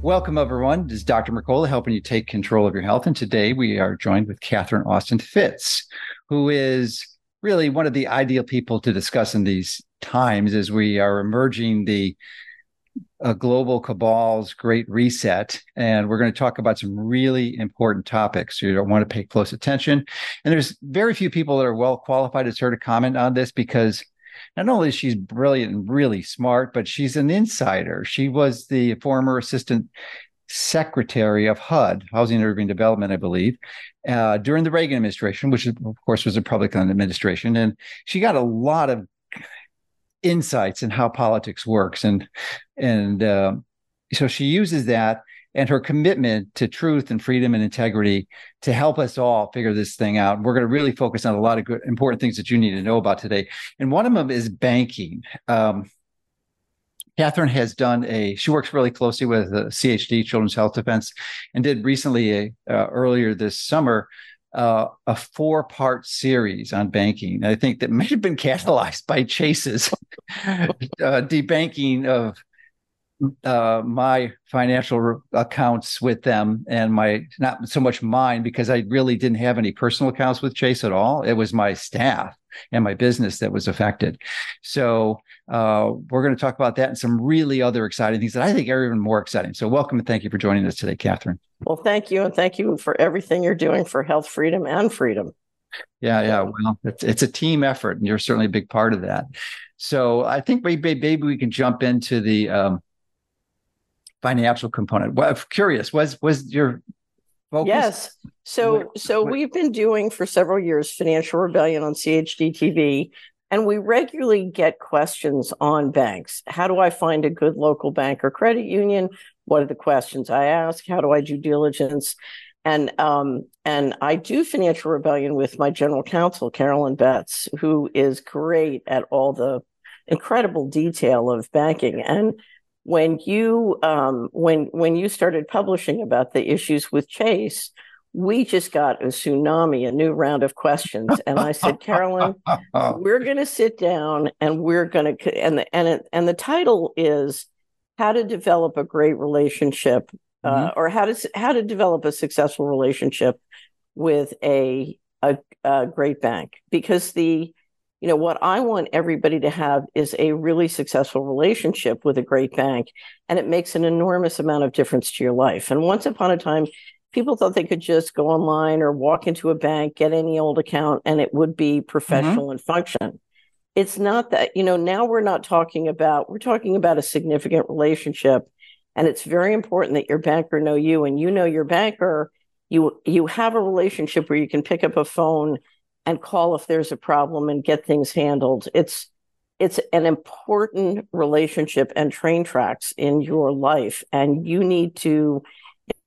Welcome, everyone. This is Dr. Mercola helping you take control of your health. And today we are joined with Catherine Austin Fitts, who is really one of the ideal people to discuss in these times as we are emerging the global cabal's great reset. And we're going to talk about some really important topics. You don't want to pay close attention. And there's very few people that are well qualified as her to comment on this because not only is she brilliant and really smart, but she's an insider. She was the former assistant secretary of HUD, Housing and Urban Development, I believe, during the Reagan administration, which, of course, was a Republican administration. And she got a lot of insights in how politics works. And so she uses that and her commitment to truth and freedom and integrity to help us all figure this thing out. We're going to really focus on a lot of good, important things that you need to know about today. And one of them is banking. Catherine has done she works really closely with CHD, Children's Health Defense, and did recently, earlier this summer, a 4-part series on banking. I think that may have been catalyzed by Chase's debanking of my financial accounts with them, and my, not so much mine, because I really didn't have any personal accounts with Chase at all. It was my staff and my business that was affected. So we're going to talk about that and some really other exciting things that I think are even more exciting. So welcome and thank you for joining us today, Catherine. Well, thank you. And thank you for everything you're doing for health freedom and freedom. Yeah. Well, it's a team effort and you're certainly a big part of that. So I think maybe we can jump into the financial component. Well, I'm curious, was your focus? Yes. So we've been doing for several years Financial Rebellion on CHDTV, and we regularly get questions on banks. How do I find a good local bank or credit union? What are the questions I ask? How do I do diligence? And I do Financial Rebellion with my general counsel, Carolyn Betts, who is great at all the incredible detail of banking. And when you when you started publishing about the issues with Chase, we just got a tsunami, a new round of questions. And I said, Carolyn, we're going to sit down and we're going to and the title is How to Develop a Great Relationship, or how to develop a successful relationship with a great bank, because what I want everybody to have is a really successful relationship with a great bank, and it makes an enormous amount of difference to your life. And once upon a time, people thought they could just go online or walk into a bank, get any old account, and it would be professional and function. It's not that, now we're talking about a significant relationship, and it's very important that your banker know you and you know your banker. You have a relationship where you can pick up a phone and call if there's a problem and get things handled. It's an important relationship and train tracks in your life, and you need to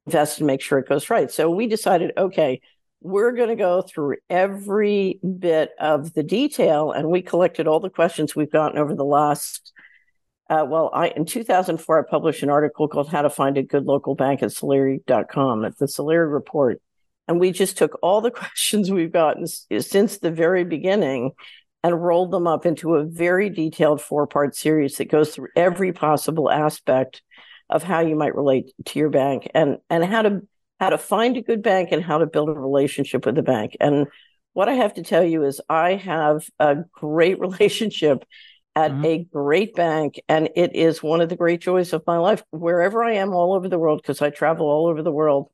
invest and make sure it goes right. So we decided, okay, we're going to go through every bit of the detail, and we collected all the questions we've gotten over the last. In 2004, I published an article called "How to Find a Good Local Bank" at Solari.com, at the Solari Report. And we just took all the questions we've gotten since the very beginning and rolled them up into a very detailed 4-part series that goes through every possible aspect of how you might relate to your bank, and how to find a good bank and how to build a relationship with the bank. And what I have to tell you is I have a great relationship at a great bank, and it is one of the great joys of my life. Wherever I am all over the world, because I travel all over the world,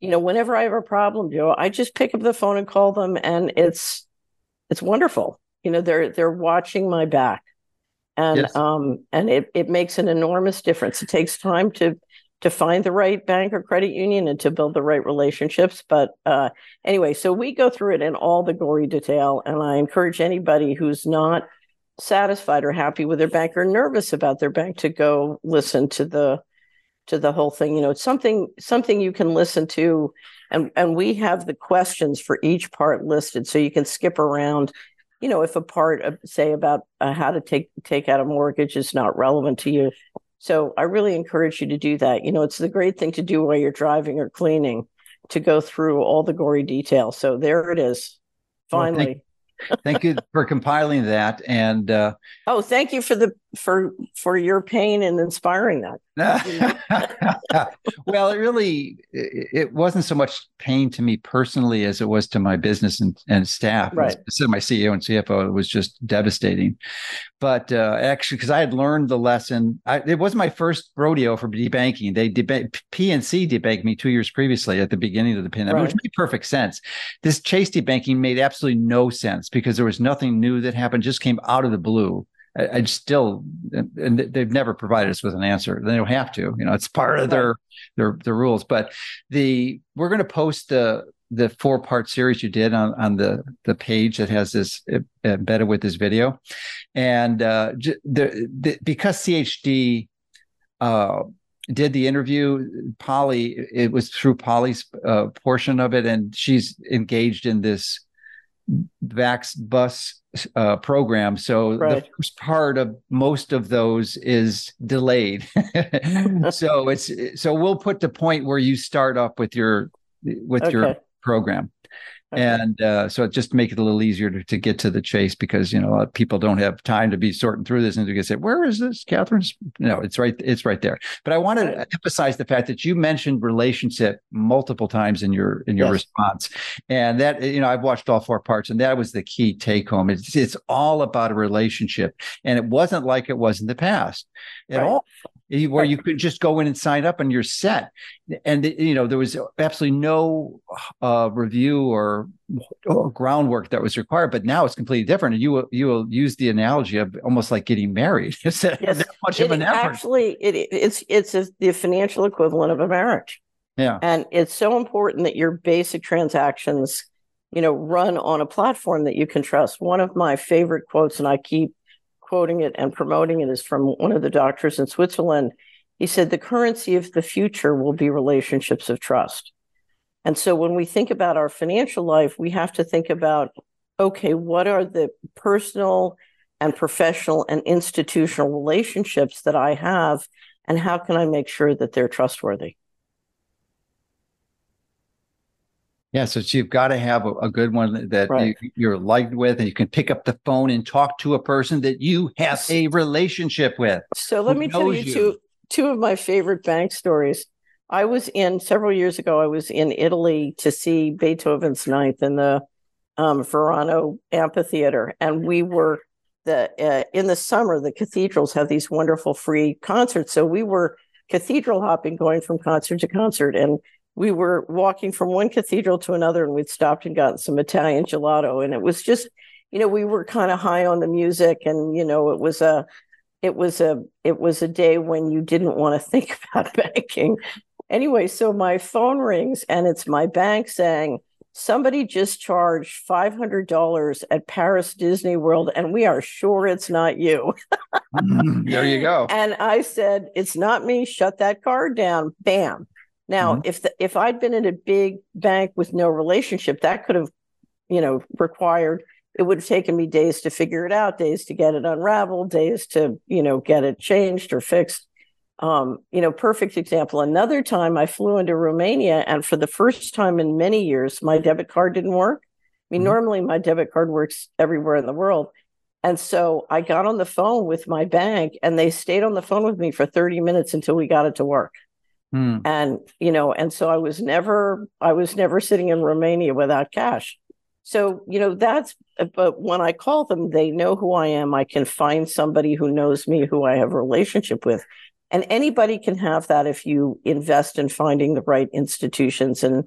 whenever I have a problem, I just pick up the phone and call them, and it's wonderful. They're watching my back, and yes. And it makes an enormous difference. It takes time to find the right bank or credit union and to build the right relationships. But anyway, so we go through it in all the gory detail, and I encourage anybody who's not satisfied or happy with their bank or nervous about their bank to go listen to the to the whole thing. You know, it's something you can listen to, and we have the questions for each part listed, so you can skip around. You know, if a part of, say, about how to take out a mortgage is not relevant to you. So I really encourage you to do that. You know, it's the great thing to do while you're driving or cleaning, to go through all the gory details. So there it is. Finally. Well, thank you for compiling that. And thank you for your pain and inspiring that. Well, it wasn't so much pain to me personally as it was to my business and staff. Right. So my CEO and CFO, it was just devastating. But actually, because I had learned the lesson, it was my first rodeo for debanking. PNC debanked me 2 years previously at the beginning of the pandemic, which made perfect sense. This Chase debanking made absolutely no sense because there was nothing new that happened, just came out of the blue. And they've never provided us with an answer. They don't have to, you know, it's part of their rules. But we're going to post the 4-part series you did on the page that has this embedded with this video. And because CHD did the interview, Polly, it was through Polly's portion of it. And she's engaged in this Vax Bus program. So the first part of most of those is delayed. So we'll put the point where you start up with your program. Okay. And so just to make it a little easier to get to the chase, because, you know, people don't have time to be sorting through this and they're going to say, where is this, Catherine's? No, it's right there. But I want to emphasize the fact that you mentioned relationship multiple times in your response. And that, you know, I've watched all 4 parts, and that was the key take home. It's all about a relationship. And it wasn't like it was in the past at all, where you could just go in and sign up and you're set. And, you know, there was absolutely no review or groundwork that was required, but now it's completely different. And you will use the analogy of almost like getting married. Yes. It's the financial equivalent of a marriage. Yeah. And it's so important that your basic transactions, you know, run on a platform that you can trust. One of my favorite quotes, and I keep quoting it and promoting it, is from one of the doctors in Switzerland. He said, the currency of the future will be relationships of trust. And so when we think about our financial life, we have to think about, okay, what are the personal and professional and institutional relationships that I have, and how can I make sure that they're trustworthy? Yeah, so you've got to have a good one that you're liked with, and you can pick up the phone and talk to a person that you have a relationship with. So let me tell you two of my favorite bank stories. Several years ago, I was in Italy to see Beethoven's Ninth in the Verano Amphitheater. And we were, in the summer, the cathedrals have these wonderful free concerts. So we were cathedral hopping, going from concert to concert. And we were walking from one cathedral to another, and we'd stopped and gotten some Italian gelato. And it was just, you know, we were kind of high on the music, and, you know, it was a day when you didn't want to think about banking. Anyway, so my phone rings, and it's my bank saying, somebody just charged $500 at Paris Disney World, and we are sure it's not you. There you go. And I said, it's not me. Shut that card down. Bam. Now, if I'd been in a big bank with no relationship, that could have, you know, required, it would have taken me days to figure it out, days to get it unraveled, days to, you know, get it changed or fixed. You know, perfect example. Another time I flew into Romania, and for the first time in many years, my debit card didn't work. I mean, normally my debit card works everywhere in the world. And so I got on the phone with my bank, and they stayed on the phone with me for 30 minutes until we got it to work. And, you know, and so I was never sitting in Romania without cash. So, you know, but when I call them, they know who I am. I can find somebody who knows me, who I have a relationship with. And anybody can have that if you invest in finding the right institutions and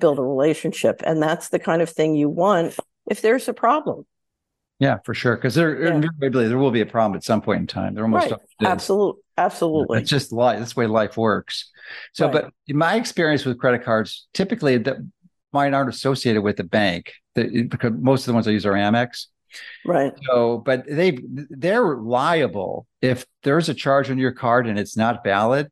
build a relationship. And that's the kind of thing you want if there's a problem. Yeah, for sure. Because there will be a problem at some point in time. They're almost absolutely. It's just life. That's the way life works. So, but in my experience with credit cards, typically mine aren't associated with the bank, because most of the ones I use are Amex. Right. So, but they're liable if there's a charge on your card and it's not valid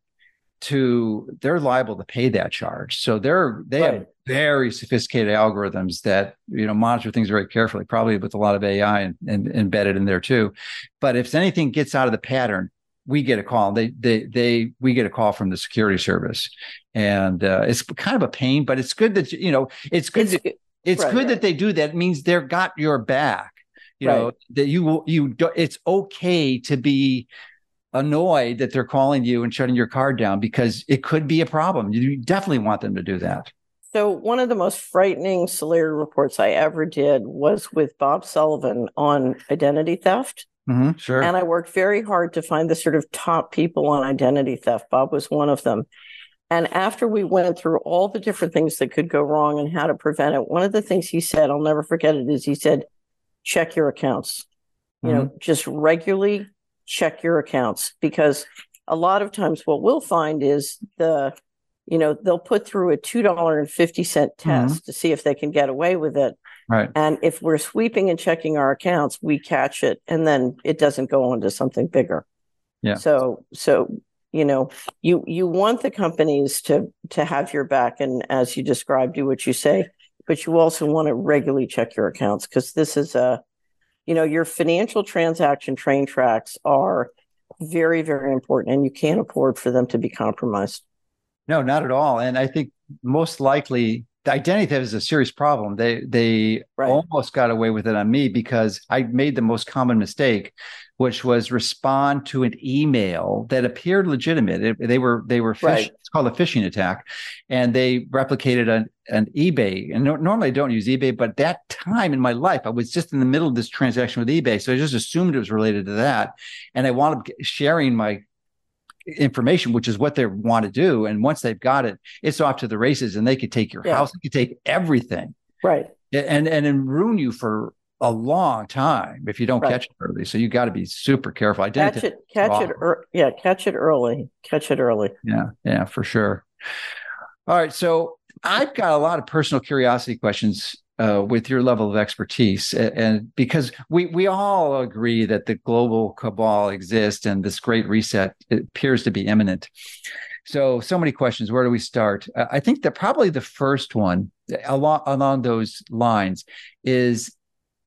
to, they're liable to pay that charge. So they right. have very sophisticated algorithms that, you know, monitor things very carefully, probably with a lot of AI and embedded in there too. But if anything gets out of the pattern, we get a call. We get a call from the security service, and it's kind of a pain, but it's good that, you know, it's good that they do that. It means they've got your back, you right. know, that it's okay to be annoyed that they're calling you and shutting your card down, because it could be a problem. You definitely want them to do that. So one of the most frightening Solari reports I ever did was with Bob Sullivan on identity theft. Mm-hmm, sure. And I worked very hard to find the sort of top people on identity theft. Bob was one of them. And after we went through all the different things that could go wrong and how to prevent it, one of the things he said, I'll never forget it, is he said, check your accounts, you mm-hmm. know, just regularly check your accounts, because a lot of times what we'll find is they'll put through a $2.50 test mm-hmm. to see if they can get away with it. Right. And if we're sweeping and checking our accounts, we catch it, and then it doesn't go on to something bigger. Yeah. So, you know, you want the companies to have your back and, as you described, do what you say, but you also want to regularly check your accounts, because this is your financial transaction train tracks are very, very important, and you can't afford for them to be compromised. No, not at all. And I think most likely the identity theft is a serious problem. They right. almost got away with it on me, because I made the most common mistake, which was respond to an email that appeared legitimate. They were phishing. Right. It's called a phishing attack, and they replicated an eBay. And normally I don't use eBay, but that time in my life, I was just in the middle of this transaction with eBay, so I just assumed it was related to that, and I wound up sharing my information, which is what they want to do. And once they've got it, it's off to the races, and they could take your yeah. house, they could take everything, right? And ruin you for a long time if you don't right. catch it early. So you got to be super careful. Catch it early. Catch it early. Yeah, for sure. All right, so I've got a lot of personal curiosity questions with your level of expertise, and because we all agree that the global cabal exists and this great reset appears to be imminent. So many questions. Where do we start? I think that probably the first one along those lines is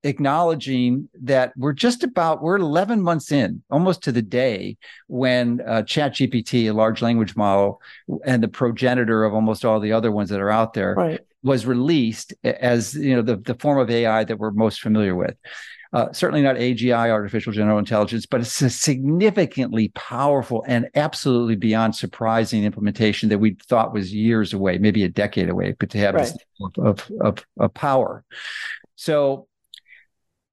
acknowledging that we're 11 months in, almost to the day, when ChatGPT, a large language model and the progenitor of almost all the other ones that are out there, right. was released as, you know, the form of AI that we're most familiar with. Certainly not AGI, artificial general intelligence, but it's a significantly powerful and absolutely beyond surprising implementation that we thought was years away, maybe a decade away, but to have right. this of power. So,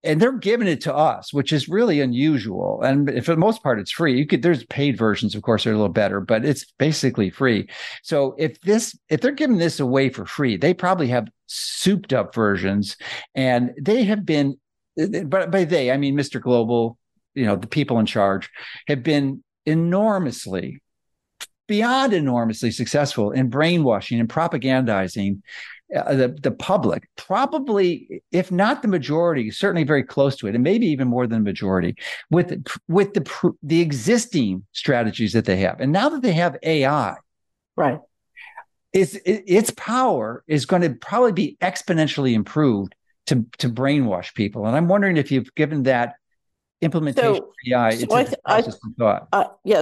and they're giving it to us, which is really unusual. And for the most part, it's free. There's paid versions, of course, that are a little better, but it's basically free. So if they're giving this away for free, they probably have souped up versions, and they have been, but by they, I mean, Mr. Global, you know, the people in charge, have been beyond enormously successful in brainwashing and propagandizing the public, probably, if not the majority, certainly very close to it, and maybe even more than the majority, with the existing strategies that they have. And now that they have AI, right, its power is going to probably be exponentially improved to brainwash people. And I'm wondering if you've given that implementation of AI into process of thought.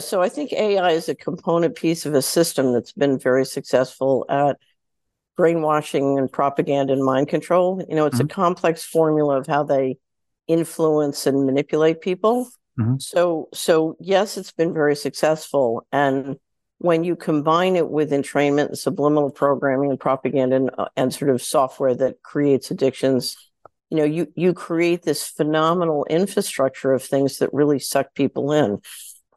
So I think AI is a component piece of a system that's been very successful at brainwashing and propaganda and mind control. You know, it's mm-hmm. a complex formula of how they influence and manipulate people. Mm-hmm. So yes, it's been very successful. And when you combine it with entrainment and subliminal programming and propaganda and sort of software that creates addictions, you know, you create this phenomenal infrastructure of things that really suck people in.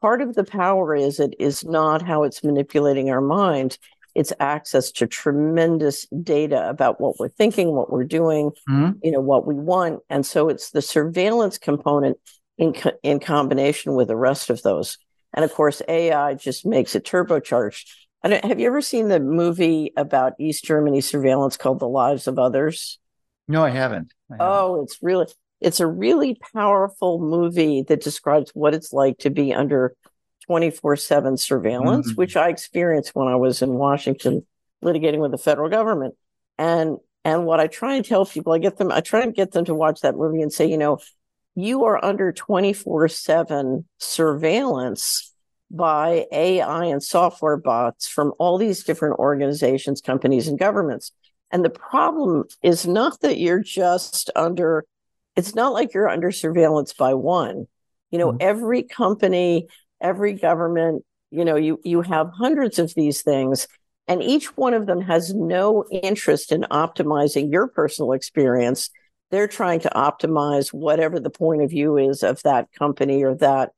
Part of the power is it is not how it's manipulating our mind. It's access to tremendous data about what we're thinking, what we're doing, mm-hmm. you know, what we want. And so it's the surveillance component in combination with the rest of those. And of course, AI just makes it turbocharged. Have you ever seen the movie about East Germany surveillance called The Lives of Others? No, I haven't. Oh, it's a really powerful movie that describes what it's like to be under 24/7 surveillance, mm-hmm. which I experienced when I was in Washington litigating with the federal government. And what I try and tell people, I try and get them to watch that movie and say, you know, you are under 24/7 surveillance by AI and software bots from all these different organizations, companies, and governments. And the problem is not that you're just under, it's not like you're under surveillance by one. You know, every company, every government, you know, you have hundreds of these things, and each one of them has no interest in optimizing your personal experience. They're trying to optimize whatever the point of view is of that company or that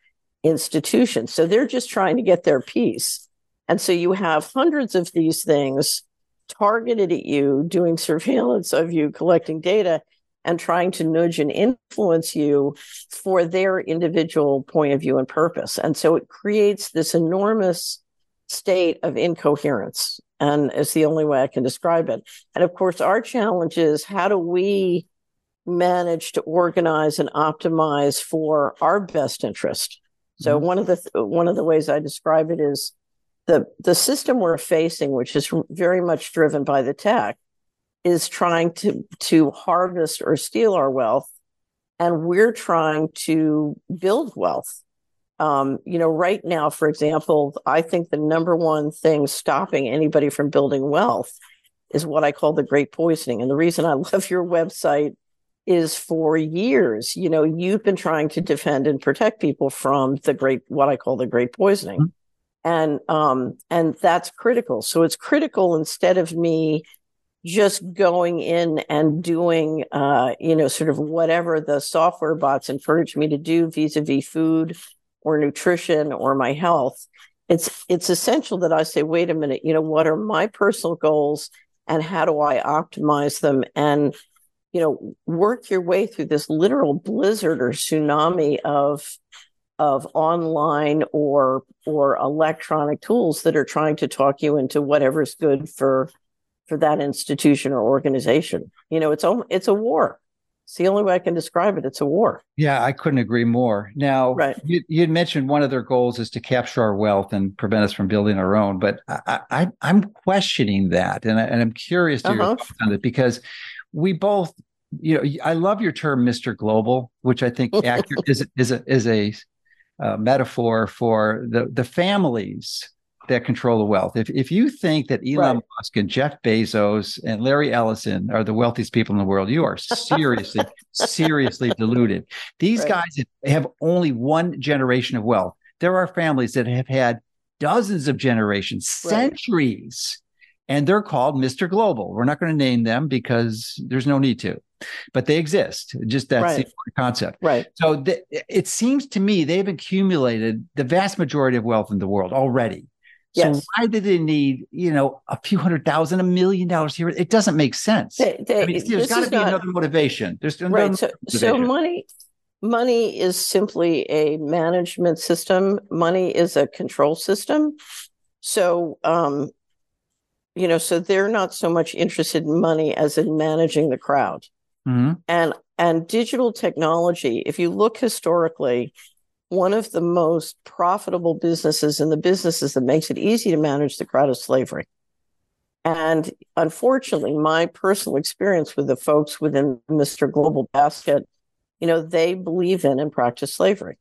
institution. So they're just trying to get their piece. And so you have hundreds of these things targeted at you, doing surveillance of you, collecting data, and trying to nudge and influence you for their individual point of view and purpose. And so it creates this enormous state of incoherence, and it's the only way I can describe it. And of course, our challenge is, how do we manage to organize and optimize for our best interest? So one of the ways I describe it is the system we're facing, which is very much driven by the tech, is trying to harvest or steal our wealth, and we're trying to build wealth. You know, right now, for example, I think the number one thing stopping anybody from building wealth is what I call the great poisoning. And the reason I love your website is, for years, you know, you've been trying to defend and protect people from what I call the great poisoning. Mm-hmm. And that's critical. So it's critical, instead of me just going in and doing, you know, sort of whatever the software bots encourage me to do vis-a-vis food or nutrition or my health, it's essential that I say, wait a minute, you know, what are my personal goals and how do I optimize them? And, you know, work your way through this literal blizzard or tsunami of online or electronic tools that are trying to talk you into whatever's good for that institution or organization. You know, it's a war. It's the only way I can describe it. It's a war. Yeah, I couldn't agree more. Now, right. you mentioned one of their goals is to capture our wealth and prevent us from building our own, but I'm questioning that. And I'm curious to your thoughts on it, because we both, you know, I love your term, Mr. Global, which I think is a metaphor for the families that control the wealth. If you think that Elon Musk and Jeff Bezos and Larry Ellison are the wealthiest people in the world, you are seriously, seriously deluded. These guys have only one generation of wealth. There are families that have had dozens of generations, centuries, and they're called Mr. Global. We're not going to name them because there's no need to, but they exist. Just that's the concept. Right. So it seems to me they've accumulated the vast majority of wealth in the world already. So why do they need, you know, a few $100,000, $1 million here? It doesn't make sense. I mean, there's got to be another motivation. There's another motivation. So money is simply a management system. Money is a control system. So, you know, so they're not so much interested in money as in managing the crowd. Mm-hmm. And digital technology, if you look historically, one of the most profitable businesses and the businesses that makes it easy to manage the crowd is slavery. And unfortunately, my personal experience with the folks within Mr. Global Basket, you know, they believe in and practice slavery.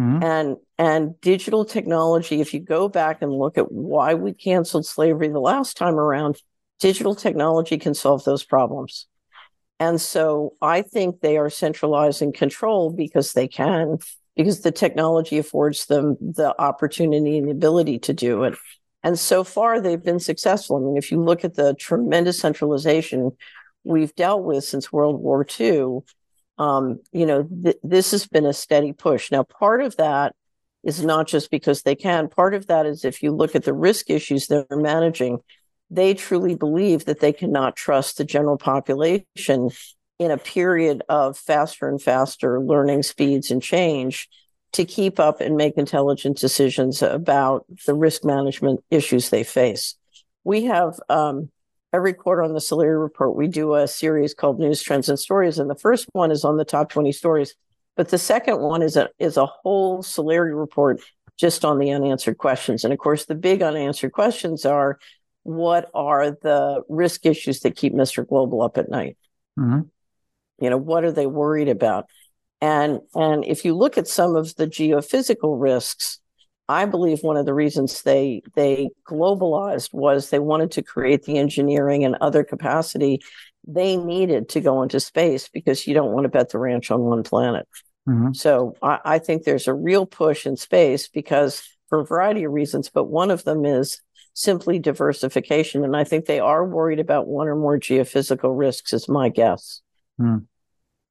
Mm-hmm. And digital technology, if you go back and look at why we canceled slavery the last time around, digital technology can solve those problems. And so I think they are centralizing control because they can, because the technology affords them the opportunity and the ability to do it. And so far, they've been successful. I mean, if you look at the tremendous centralization we've dealt with since World War II, you know, this has been a steady push. Now, part of that is not just because they can. Part of that is, if you look at the risk issues they're managing, they truly believe that they cannot trust the general population in a period of faster and faster learning speeds and change to keep up and make intelligent decisions about the risk management issues they face. We have every quarter on the Solari Report, we do a series called News, Trends, and Stories. And the first one is on the top 20 stories. But the second one is a whole Solari Report just on the unanswered questions. And of course, the big unanswered questions are, what are the risk issues that keep Mr. Global up at night? Mm-hmm. You know, what are they worried about? And if you look at some of the geophysical risks, I believe one of the reasons they globalized was they wanted to create the engineering and other capacity they needed to go into space, because you don't want to bet the ranch on one planet. Mm-hmm. So I think there's a real push in space, because for a variety of reasons, but one of them is simply diversification. And I think they are worried about one or more geophysical risks, is my guess. Mm.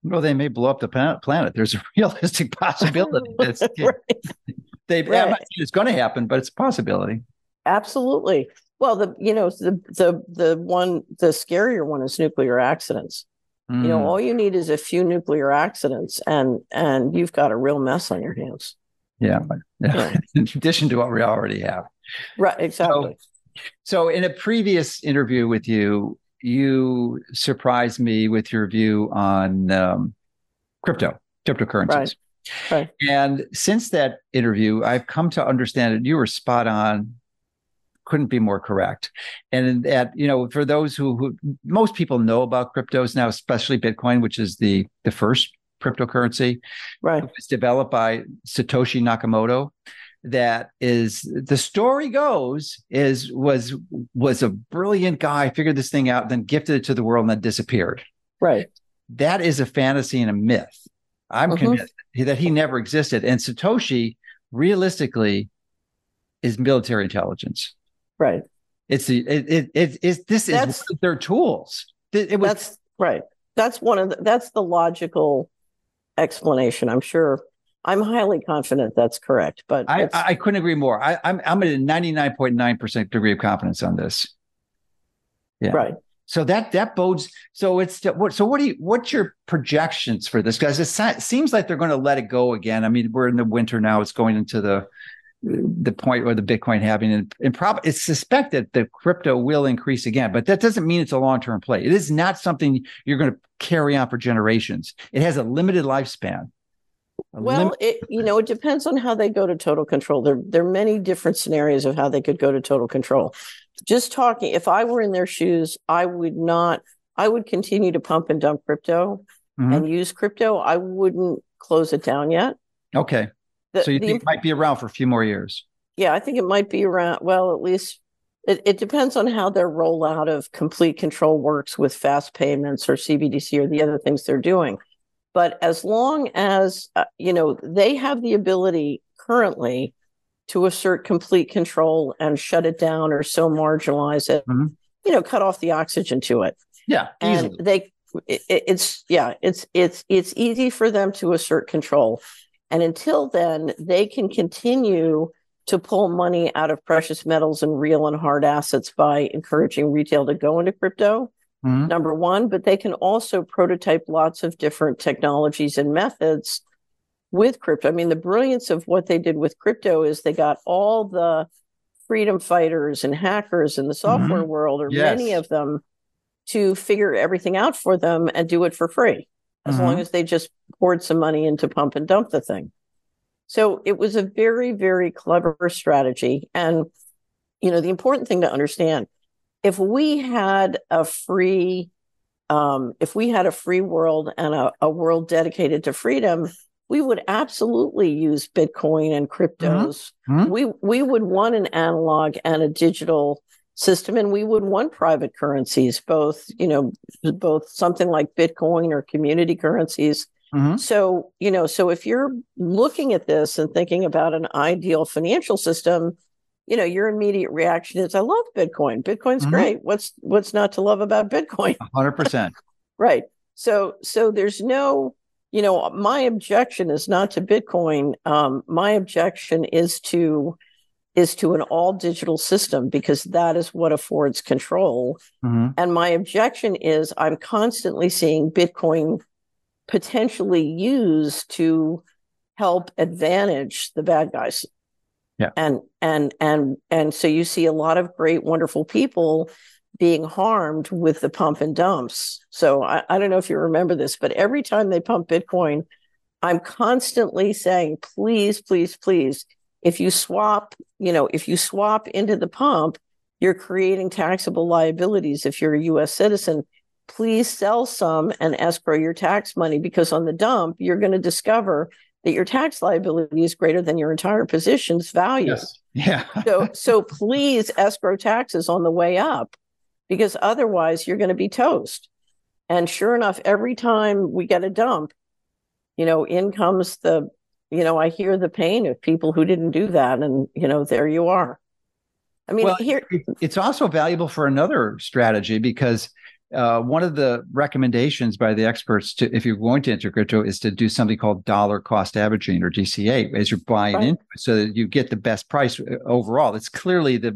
Well, they may blow up the planet. There's a realistic possibility. That's, right. I'm not saying it's going to happen, but it's a possibility. Absolutely. Well, the scarier one is nuclear accidents. Mm. You know, all you need is a few nuclear accidents, and you've got a real mess on your hands. Yeah. In addition to what we already have. Right. Exactly. So in a previous interview with you, you surprised me with your view on cryptocurrencies. Right. And since that interview, I've come to understand that you were spot on. Couldn't be more correct. And that, you know, for those who most people know about cryptos now, especially Bitcoin, which is the first cryptocurrency, right? It was developed by Satoshi Nakamoto. That is, the story goes, was a brilliant guy, figured this thing out, then gifted it to the world, and then disappeared. Right. That is a fantasy and a myth. I'm convinced that he never existed. And Satoshi, realistically, is military intelligence. Right. This is one of their tools. That's one of that's the logical explanation. I'm sure. I'm highly confident that's correct, but I couldn't agree more. I'm at a 99.9% degree of confidence on this. Yeah. Right. So that bodes. What's your projections for this? Because it seems like they're going to let it go again. I mean, we're in the winter now. It's going into the point where the Bitcoin halving, and probably it's suspected that crypto will increase again, but that doesn't mean it's a long-term play. It is not something you're going to carry on for generations. It has a limited lifespan. Well, it depends on how they go to total control. There are many different scenarios of how they could go to total control. Just talking, if I were in their shoes, I would continue to pump and dump crypto and use crypto. I wouldn't close it down yet. Okay. So you think it might be around for a few more years? Yeah, I think it might be around. Well, at least it depends on how their rollout of complete control works with fast payments or CBDC or the other things they're doing. But as long as, they have the ability currently to assert complete control and shut it down or so marginalize it, cut off the oxygen to it. Yeah. And easily. It's easy for them to assert control. And until then, they can continue to pull money out of precious metals and real and hard assets by encouraging retail to go into crypto. Mm-hmm. Number one, but they can also prototype lots of different technologies and methods with crypto. I mean, the brilliance of what they did with crypto is they got all the freedom fighters and hackers in the software world, or many of them, to figure everything out for them and do it for free, as long as they just poured some money into pump and dump the thing. So it was a very, very clever strategy. And, the important thing to understand, if we had a free world and a world dedicated to freedom, we would absolutely use Bitcoin and cryptos. Mm-hmm. We would want an analog and a digital system, and we would want private currencies, both something like Bitcoin or community currencies. Mm-hmm. So if you're looking at this and thinking about an ideal financial system, your immediate reaction is, I love Bitcoin. Bitcoin's great. What's not to love about Bitcoin? 100%. Right. So there's no, my objection is not to Bitcoin. My objection is to an all digital system, because that is what affords control. Mm-hmm. And my objection is I'm constantly seeing Bitcoin potentially used to help advantage the bad guys. Yeah. And so you see a lot of great, wonderful people being harmed with the pump and dumps. So I don't know if you remember this, but every time they pump Bitcoin, I'm constantly saying, please, please, please, If you swap, if you swap into the pump, you're creating taxable liabilities. If you're a U.S. citizen, please sell some and escrow your tax money, because on the dump, you're going to discover that your tax liability is greater than your entire position's value. Yes. Yeah. So please escrow taxes on the way up, because otherwise you're going to be toast. And sure enough, every time we get a dump, in comes the, I hear the pain of people who didn't do that. And, there you are. I mean, well, here it's also valuable for another strategy, because one of the recommendations by the experts to, if you're going to enter crypto, is to do something called dollar cost averaging, or DCA, as you're buying into it, so that you get the best price overall. It's clearly the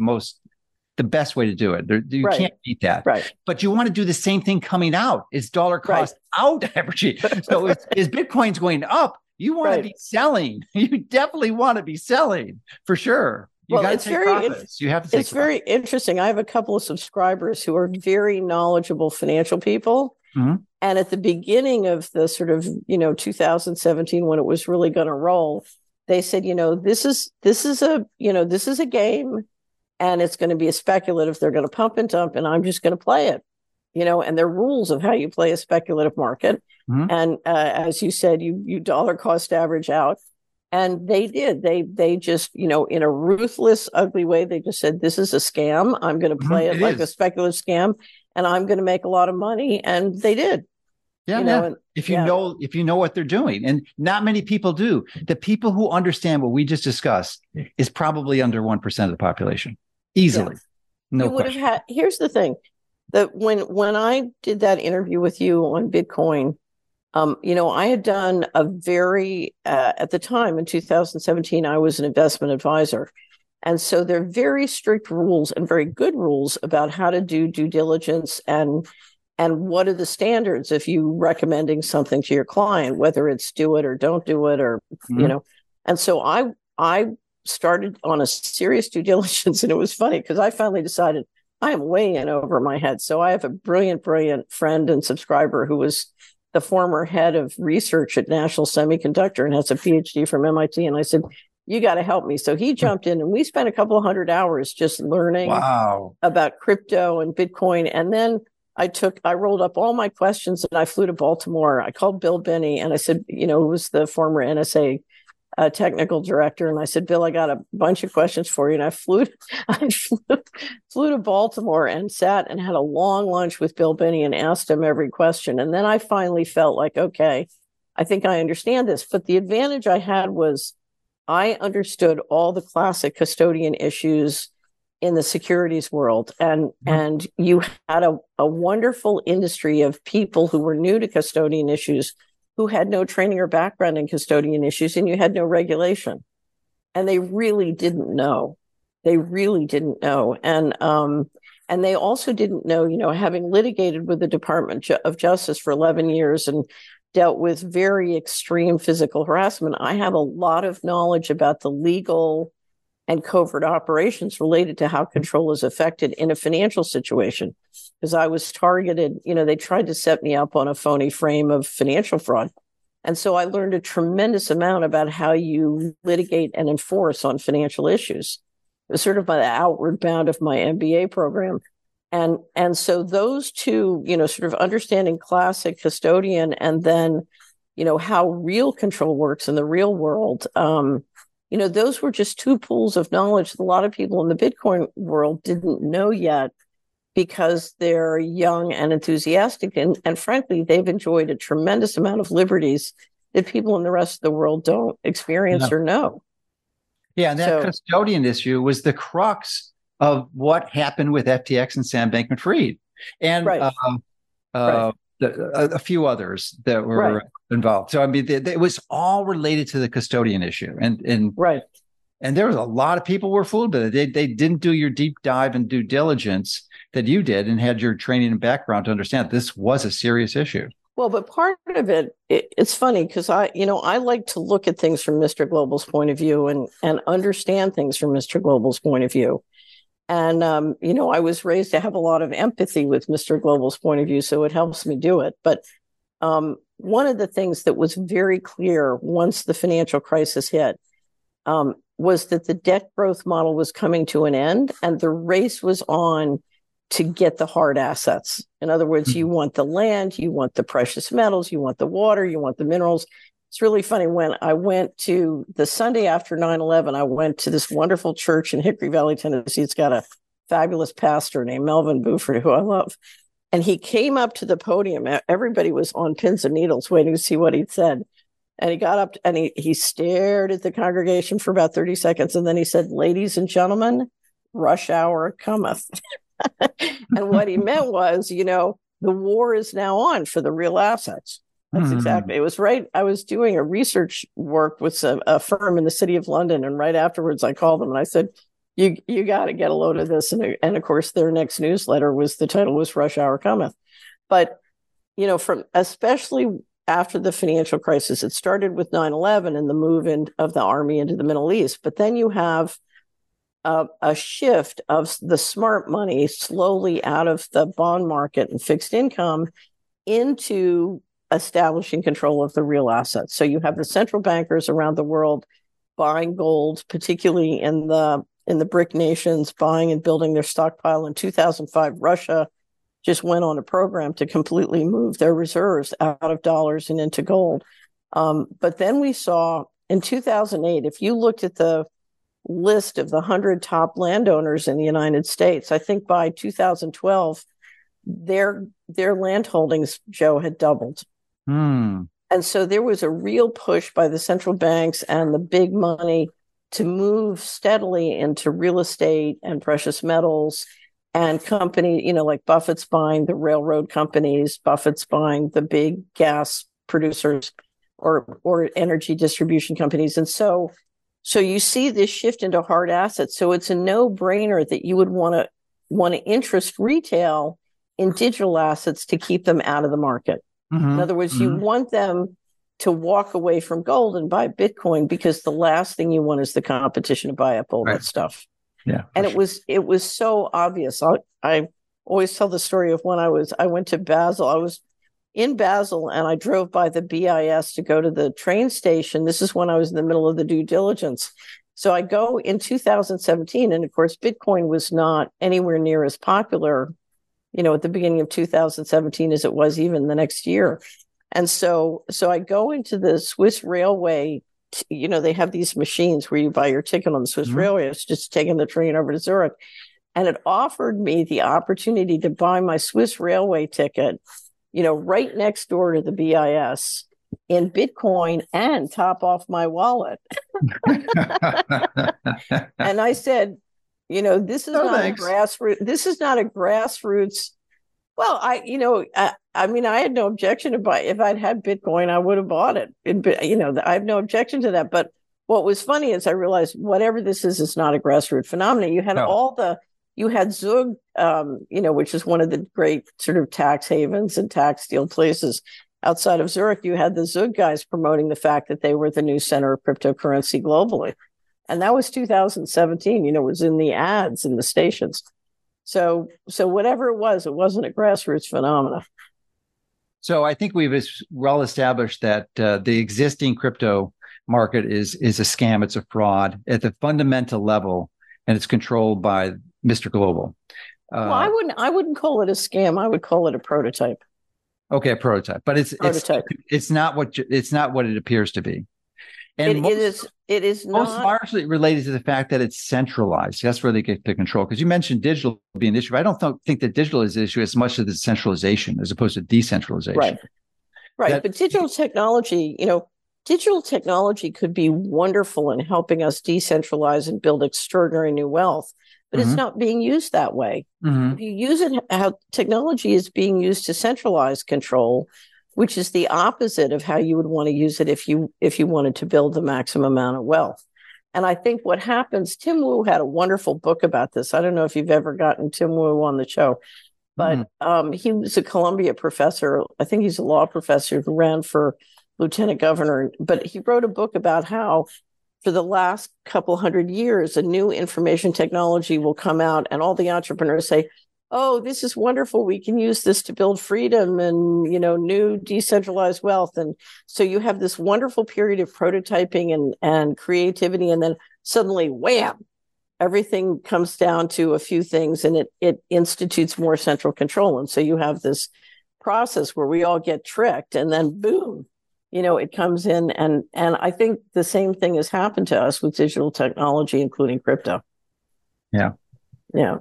best way to do it. You can't beat that. Right. But you want to do the same thing coming out. It's dollar cost out averaging. So as Bitcoin's going up, you want to be selling. You definitely want to be selling for sure. You have to take profits. Very interesting. I have a couple of subscribers who are very knowledgeable financial people. Mm-hmm. And at the beginning of the sort of, 2017, when it was really going to roll, they said, this is a game, and it's going to be a speculative. They're going to pump and dump, and I'm just going to play it, and there are rules of how you play a speculative market. Mm-hmm. And as you said, you dollar cost average out. And they did. They just, in a ruthless, ugly way, they just said, this is a scam. I'm going to play it like a speculative scam, and I'm going to make a lot of money. And they did. Yeah. If you know what they're doing, and not many people do. The people who understand what we just discussed is probably under 1% of the population, easily. Yes. No question. Here's the thing, that when I did that interview with you on Bitcoin, I had done a very, at the time in 2017, I was an investment advisor. And so there are very strict rules, and very good rules, about how to do due diligence, and what are the standards if you recommending something to your client, whether it's do it or don't do it, or, And so I started on a serious due diligence, and it was funny because I finally decided I am way in over my head. So I have a brilliant, brilliant friend and subscriber who was the former head of research at National Semiconductor and has a PhD from MIT. And I said, you got to help me. So he jumped in, and we spent a couple of 100 hours just learning about crypto and Bitcoin. And then I rolled up all my questions, and I flew to Baltimore. I called Bill Binney, and I said, who was the former NSA technical director. And I said, Bill, I got a bunch of questions for you. And I flew to Baltimore and sat and had a long lunch with Bill Binney and asked him every question. And then I finally felt like, okay, I think I understand this. But the advantage I had was I understood all the classic custodian issues in the securities world. And you had a wonderful industry of people who were new to custodian issues, who had no training or background in custodian issues, and you had no regulation. And they really didn't know. And they also didn't know, having litigated with the Department of Justice for 11 years and dealt with very extreme physical harassment, I have a lot of knowledge about the legal and covert operations related to how control is affected in a financial situation. Because I was targeted, they tried to set me up on a phony frame of financial fraud. And so I learned a tremendous amount about how you litigate and enforce on financial issues. It was sort of by the outward bound of my MBA program. And so those two, sort of understanding classic custodian, and then, how real control works in the real world, those were just two pools of knowledge that a lot of people in the Bitcoin world didn't know yet, because they're young and enthusiastic. And frankly, they've enjoyed a tremendous amount of liberties that people in the rest of the world don't experience or know. Yeah, and that custodian issue was the crux of what happened with FTX and Sam Bankman-Fried. And a few others that were involved. So I mean, it was all related to the custodian issue, and there was a lot of people were fooled, but they didn't do your deep dive and due diligence that you did, and had your training and background to understand this was a serious issue. Well, but part of it's funny because I like to look at things from Mr. Global's point of view and understand things from Mr. Global's point of view. And, I was raised to have a lot of empathy with Mr. Global's point of view, so it helps me do it. But one of the things that was very clear once the financial crisis hit was that the debt growth model was coming to an end, and the race was on to get the hard assets. In other words, you want the land, you want the precious metals, you want the water, you want the minerals. It's really funny. When I went to the Sunday after 9/11, I went to this wonderful church in Hickory Valley, Tennessee. It's got a fabulous pastor named Melvin Buford, who I love. And he came up to the podium. Everybody was on pins and needles waiting to see what he'd said. And he got up and he stared at the congregation for about 30 seconds. And then he said, "Ladies and gentlemen, rush hour cometh." And what he meant was, you know, the war is now on for the real assets. That's exactly. It was right. I was doing a research work with a firm in the city of London. And right afterwards, I called them and I said, you got to get a load of this. And of course, their next newsletter was, the title was Rush Hour Cometh. But, you know, from especially after the financial crisis, it started with 9/11 and the move in of the army into the Middle East. But then you have a shift of the smart money slowly out of the bond market and fixed income into establishing control of the real assets. So you have the central bankers around the world buying gold, particularly in the BRIC nations, buying and building their stockpile. In 2005, Russia just went on a program to completely move their reserves out of dollars and into gold. But then we saw in 2008, if you looked at the list of the 100 top landowners in the United States, I think by 2012, their land holdings, Joe, had doubled. And so there was a real push by the central banks and the big money to move steadily into real estate and precious metals and company, you know, like Buffett's buying the railroad companies, Buffett's buying the big gas producers or energy distribution companies. And so you see this shift into hard assets. So it's a no-brainer that you would want to interest retail in digital assets to keep them out of the market. In other words, you want them to walk away from gold and buy Bitcoin, because the last thing you want is the competition to buy up all that stuff. Yeah, and it was so obvious. I always tell the story of when I went to Basel. I was in Basel and I drove by the BIS to go to the train station. This is when I was in the middle of the due diligence. So I go in 2017, and of course, Bitcoin was not anywhere near as popular, you know, at the beginning of 2017 as it was even the next year. And so I go into the Swiss railway. You know, they have these machines where you buy your ticket on the Swiss railway. It's just taking the train over to Zurich. And it offered me the opportunity to buy my Swiss railway ticket, you know, right next door to the BIS in Bitcoin and top off my wallet. And I said, you know, this is not a grassroots. Well, I mean, I had no objection to buy. If I'd had Bitcoin, I would have bought it. You know, I have no objection to that. But what was funny is I realized whatever this is, it's not a grassroots phenomenon. You had you had Zug, you know, which is one of the great sort of tax havens and tax deal places outside of Zurich. You had the Zug guys promoting the fact that they were the new center of cryptocurrency globally. And that was 2017, you know, it was in the ads in the stations. So whatever it was, it wasn't a grassroots phenomenon. So I think we've well established that the existing crypto market is a scam. It's a fraud at the fundamental level, and it's controlled by Mr. Global. Well, I wouldn't call it a scam. I would call it a prototype. Okay, a prototype, but it's not what it appears to be. And it is not largely related to the fact that it's centralized. That's where they get the control. Because you mentioned digital being an issue, but I don't think that digital is an issue as much as the centralization as opposed to decentralization. Right. But digital technology could be wonderful in helping us decentralize and build extraordinary new wealth, but it's not being used that way. If you use it, how technology is being used to centralize control, which is the opposite of how you would want to use it if you wanted to build the maximum amount of wealth. And I think what happens, Tim Wu had a wonderful book about this. I don't know if you've ever gotten Tim Wu on the show, but he was a Columbia professor. I think he's a law professor who ran for lieutenant governor. But he wrote a book about how for the last couple hundred years, a new information technology will come out and all the entrepreneurs say, oh, this is wonderful, we can use this to build freedom and, you know, new decentralized wealth. And so you have this wonderful period of prototyping and creativity, and then suddenly, wham, everything comes down to a few things, and it institutes more central control. And so you have this process where we all get tricked, and then boom, you know, it comes in. And I think the same thing has happened to us with digital technology, including crypto. Yeah. Yeah.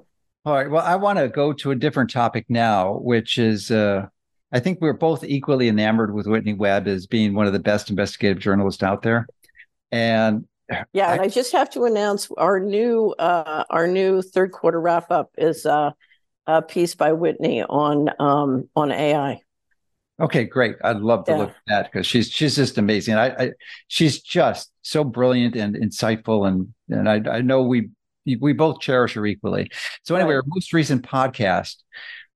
All right. Well, I want to go to a different topic now, which is, I think we're both equally enamored with Whitney Webb as being one of the best investigative journalists out there. And yeah, and I just have to announce our new third quarter wrap up is a piece by Whitney on AI. Okay, great. I'd love to look at that because she's just amazing. She's just so brilliant and insightful, and I know we both cherish her equally. So anyway, our most recent podcast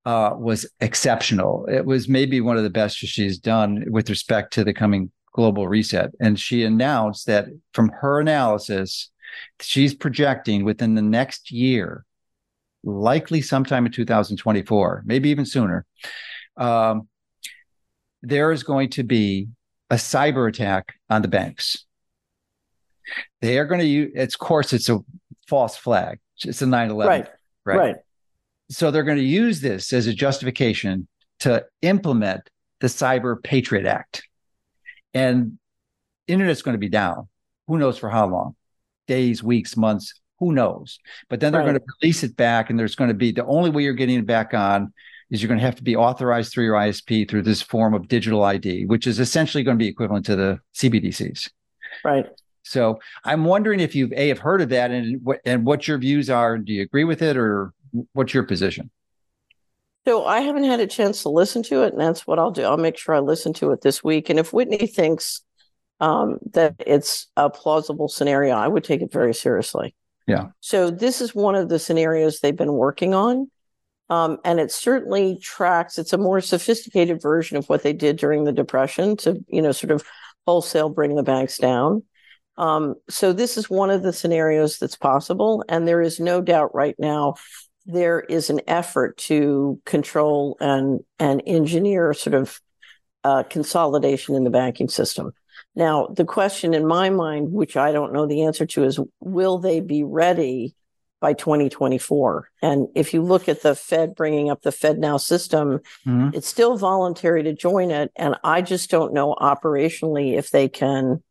was exceptional. It was maybe one of the best she's done with respect to the coming global reset. And she announced that from her analysis, she's projecting within the next year, likely sometime in 2024, maybe even sooner, there is going to be a cyber attack on the banks. They are going to use, of course, it's a false flag. It's a 9/11. Right. So they're going to use this as a justification to implement the Cyber Patriot Act. And internet's going to be down. Who knows for how long? Days, weeks, months, who knows? But then they're going to release it back, and there's going to be, the only way you're getting it back on is you're going to have to be authorized through your ISP through this form of digital ID, which is essentially going to be equivalent to the CBDCs. Right. So I'm wondering if you've have heard of that, and what your views are. Do you agree with it, or what's your position? So I haven't had a chance to listen to it, and that's what I'll do. I'll make sure I listen to it this week. And if Whitney thinks that it's a plausible scenario, I would take it very seriously. Yeah. So this is one of the scenarios they've been working on. And it certainly tracks, it's a more sophisticated version of what they did during the Depression to, you know, sort of wholesale bring the banks down. So this is one of the scenarios that's possible. And there is no doubt right now there is an effort to control and engineer sort of consolidation in the banking system. Now, the question in my mind, which I don't know the answer to, is will they be ready by 2024? And if you look at the Fed bringing up the FedNow system, it's still voluntary to join it. And I just don't know operationally if they can,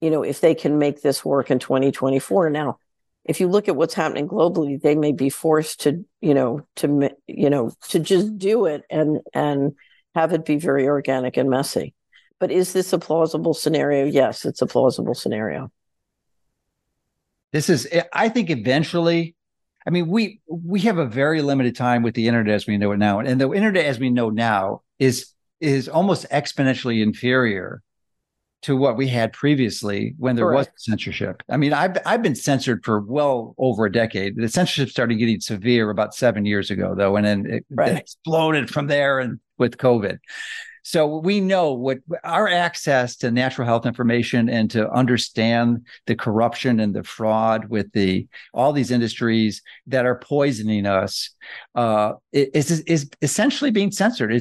you know, if they can make this work in 2024. Now, if you look at what's happening globally, they may be forced to, to just do it and have it be very organic and messy. But is this a plausible scenario? Yes, it's a plausible scenario. This is, I think eventually, I mean, we have a very limited time with the internet as we know it now. And the internet as we know now is almost exponentially inferior to what we had previously when there was censorship. I mean, I've been censored for well over a decade. The censorship started getting severe about 7 years ago, though, and then it exploded from there and with COVID. So we know what our access to natural health information and to understand the corruption and the fraud with all these industries that are poisoning us is essentially being censored.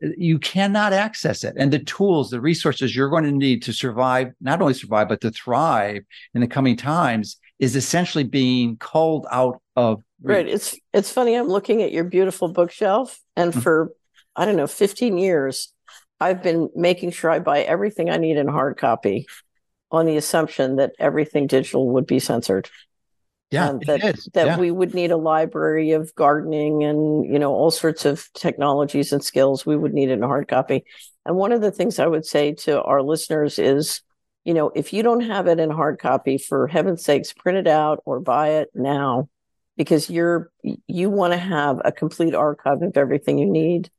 You cannot access it. And the tools, the resources you're going to need to survive, not only survive, but to thrive in the coming times is essentially being culled out of. Right. It's funny. I'm looking at your beautiful bookshelf, and for, I don't know, 15 years, I've been making sure I buy everything I need in hard copy on the assumption that everything digital would be censored. Yeah, that we would need a library of gardening and, you know, all sorts of technologies and skills. We would need it in hard copy. And one of the things I would say to our listeners is, you know, if you don't have it in hard copy, for heaven's sakes, print it out or buy it now, because you want to have a complete archive of everything you need,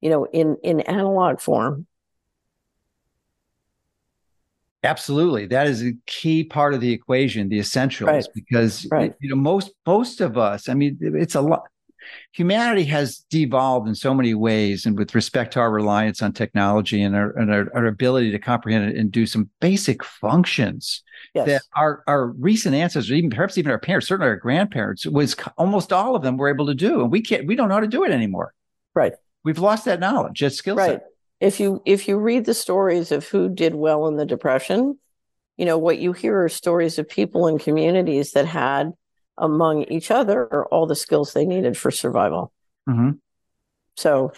you know, in analog form. Absolutely. That is a key part of the equation, the essentials, because, you know, most of us, I mean, it's a lot. humanity has devolved in so many ways, and with respect to our reliance on technology and our ability to comprehend it and do some basic functions that our recent ancestors, even perhaps even our parents, certainly our grandparents, was almost all of them were able to do, and we don't know how to do it anymore. Right. We've lost that knowledge, that skill set. Right. If you read the stories of who did well in the Depression, you know, what you hear are stories of people in communities that had among each other all the skills they needed for survival. Mm-hmm. So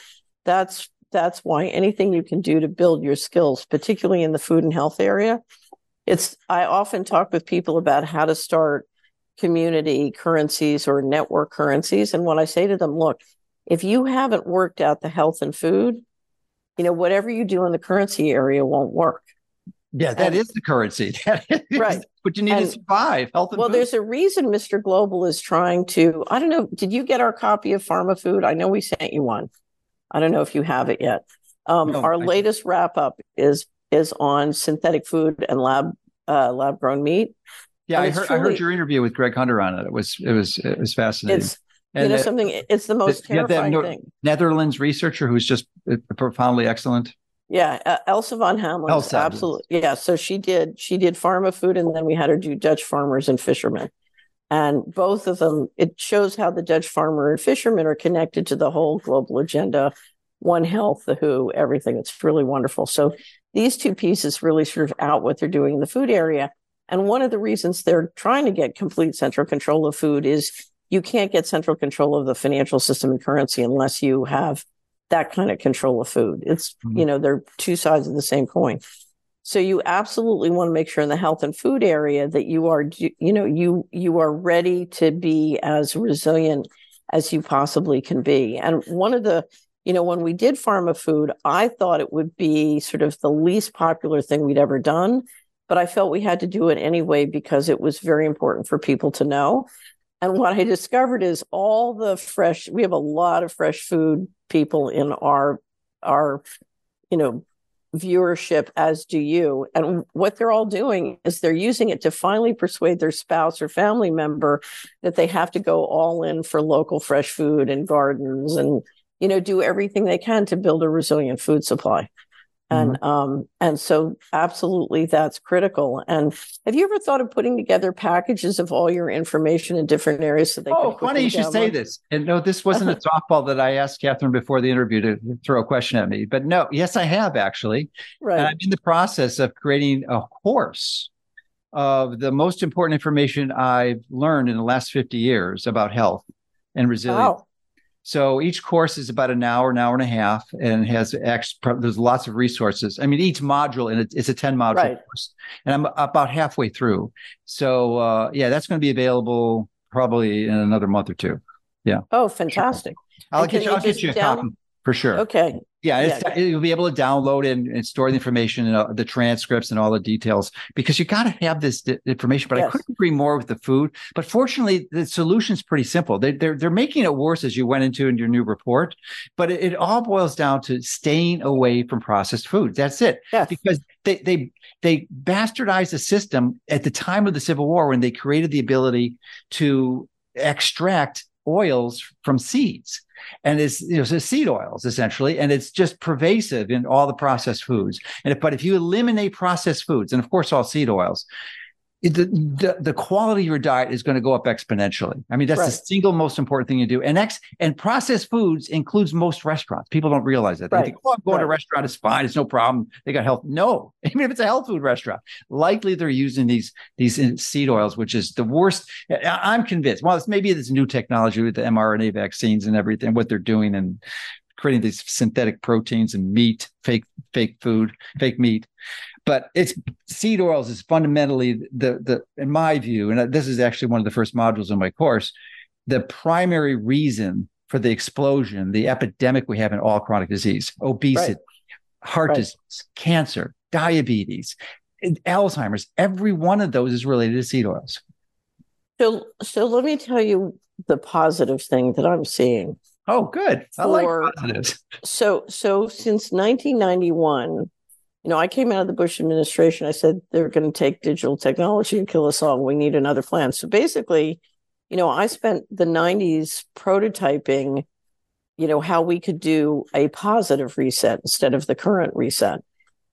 that's why anything you can do to build your skills, particularly in the food and health area. I often talk with people about how to start community currencies or network currencies. And when I say to them, look, if you haven't worked out the health and food, you know, whatever you do in the currency area won't work. Yeah, that is the currency. That is right. What you need to survive, health and food. Well, there's a reason Mr. Global is trying to, I don't know, did you get our copy of Pharma Food? I know we sent you one. I don't know if you have it yet. No, our latest wrap-up is on synthetic food and lab-grown meat. Yeah, I heard your interview with Greg Hunter on it. It was fascinating. It's the most terrifying thing. Netherlands researcher who's just profoundly excellent. Yeah, Elsa von Hamlin. Absolutely. Yeah, so she did Pharma Food, and then we had her do Dutch farmers and fishermen. And both of them, it shows how the Dutch farmer and fishermen are connected to the whole global agenda, One Health, the WHO, everything. It's really wonderful. So these two pieces really sort of out what they're doing in the food area. And one of the reasons they're trying to get complete central control of food is you can't get central control of the financial system and currency unless you have that kind of control of food. It's, mm-hmm. you know, they're two sides of the same coin. So you absolutely want to make sure in the health and food area that you are, you know, you are ready to be as resilient as you possibly can be. And one of the, you know, when we did Pharma Food, I thought it would be sort of the least popular thing we'd ever done, but I felt we had to do it anyway because it was very important for people to know. And what I discovered is all the fresh, we have a lot of fresh food people in our, you know, viewership, as do you. And what they're all doing is they're using it to finally persuade their spouse or family member that they have to go all in for local fresh food and gardens and, you know, do everything they can to build a resilient food supply. Mm-hmm. And so absolutely that's critical. And have you ever thought of putting together packages of all your information in different areas? So they funny you should say this. And no, this wasn't a softball that I asked Catherine before the interview to throw a question at me, but no, yes, I have actually. Right. And I'm in the process of creating a course of the most important information I've learned in the last 50 years about health and resilience. Wow. So each course is about an hour and a half, and there's lots of resources. I mean, each module, and it's a 10-module course, and I'm about halfway through. So that's going to be available probably in another month or two. Yeah. Oh, fantastic! Sure. I'll get you a copy for sure. Okay. Yeah, you'll be able to download and store the information and the transcripts and all the details because you got to have this information. But I couldn't agree more with the food. But fortunately, the solution's pretty simple. They're making it worse as you went into in your new report. But it all boils down to staying away from processed food. That's it. Yes. Because they bastardized the system at the time of the Civil War when they created the ability to extract oils from seeds. And it's, you know, so seed oils essentially, and it's just pervasive in all the processed foods. But if you eliminate processed foods, and of course all seed oils, the quality of your diet is going to go up exponentially. I mean, that's the single most important thing you do. And processed foods includes most restaurants. People don't realize that. They think, I'm going to a restaurant, it's fine, it's no problem. They got health. No, even if it's a health food restaurant, likely they're using these seed oils, which is the worst. I'm convinced. Well, it's maybe this new technology with the mRNA vaccines and everything, what they're doing and creating these synthetic proteins and meat, fake meat. But it's seed oils is fundamentally the in my view, and this is actually one of the first modules in my course, the primary reason for the explosion, the epidemic we have in all chronic disease, obesity, heart disease, cancer, diabetes, Alzheimer's. Every one of those is related to seed oils. So let me tell you the positive thing that I'm seeing. Oh, good. I like positives. So since 1991. You know, I came out of the Bush administration. I said, they're going to take digital technology and kill us all. We need another plan. So basically, You know, I spent the 90s prototyping, you know, how we could do a positive reset instead of the current reset,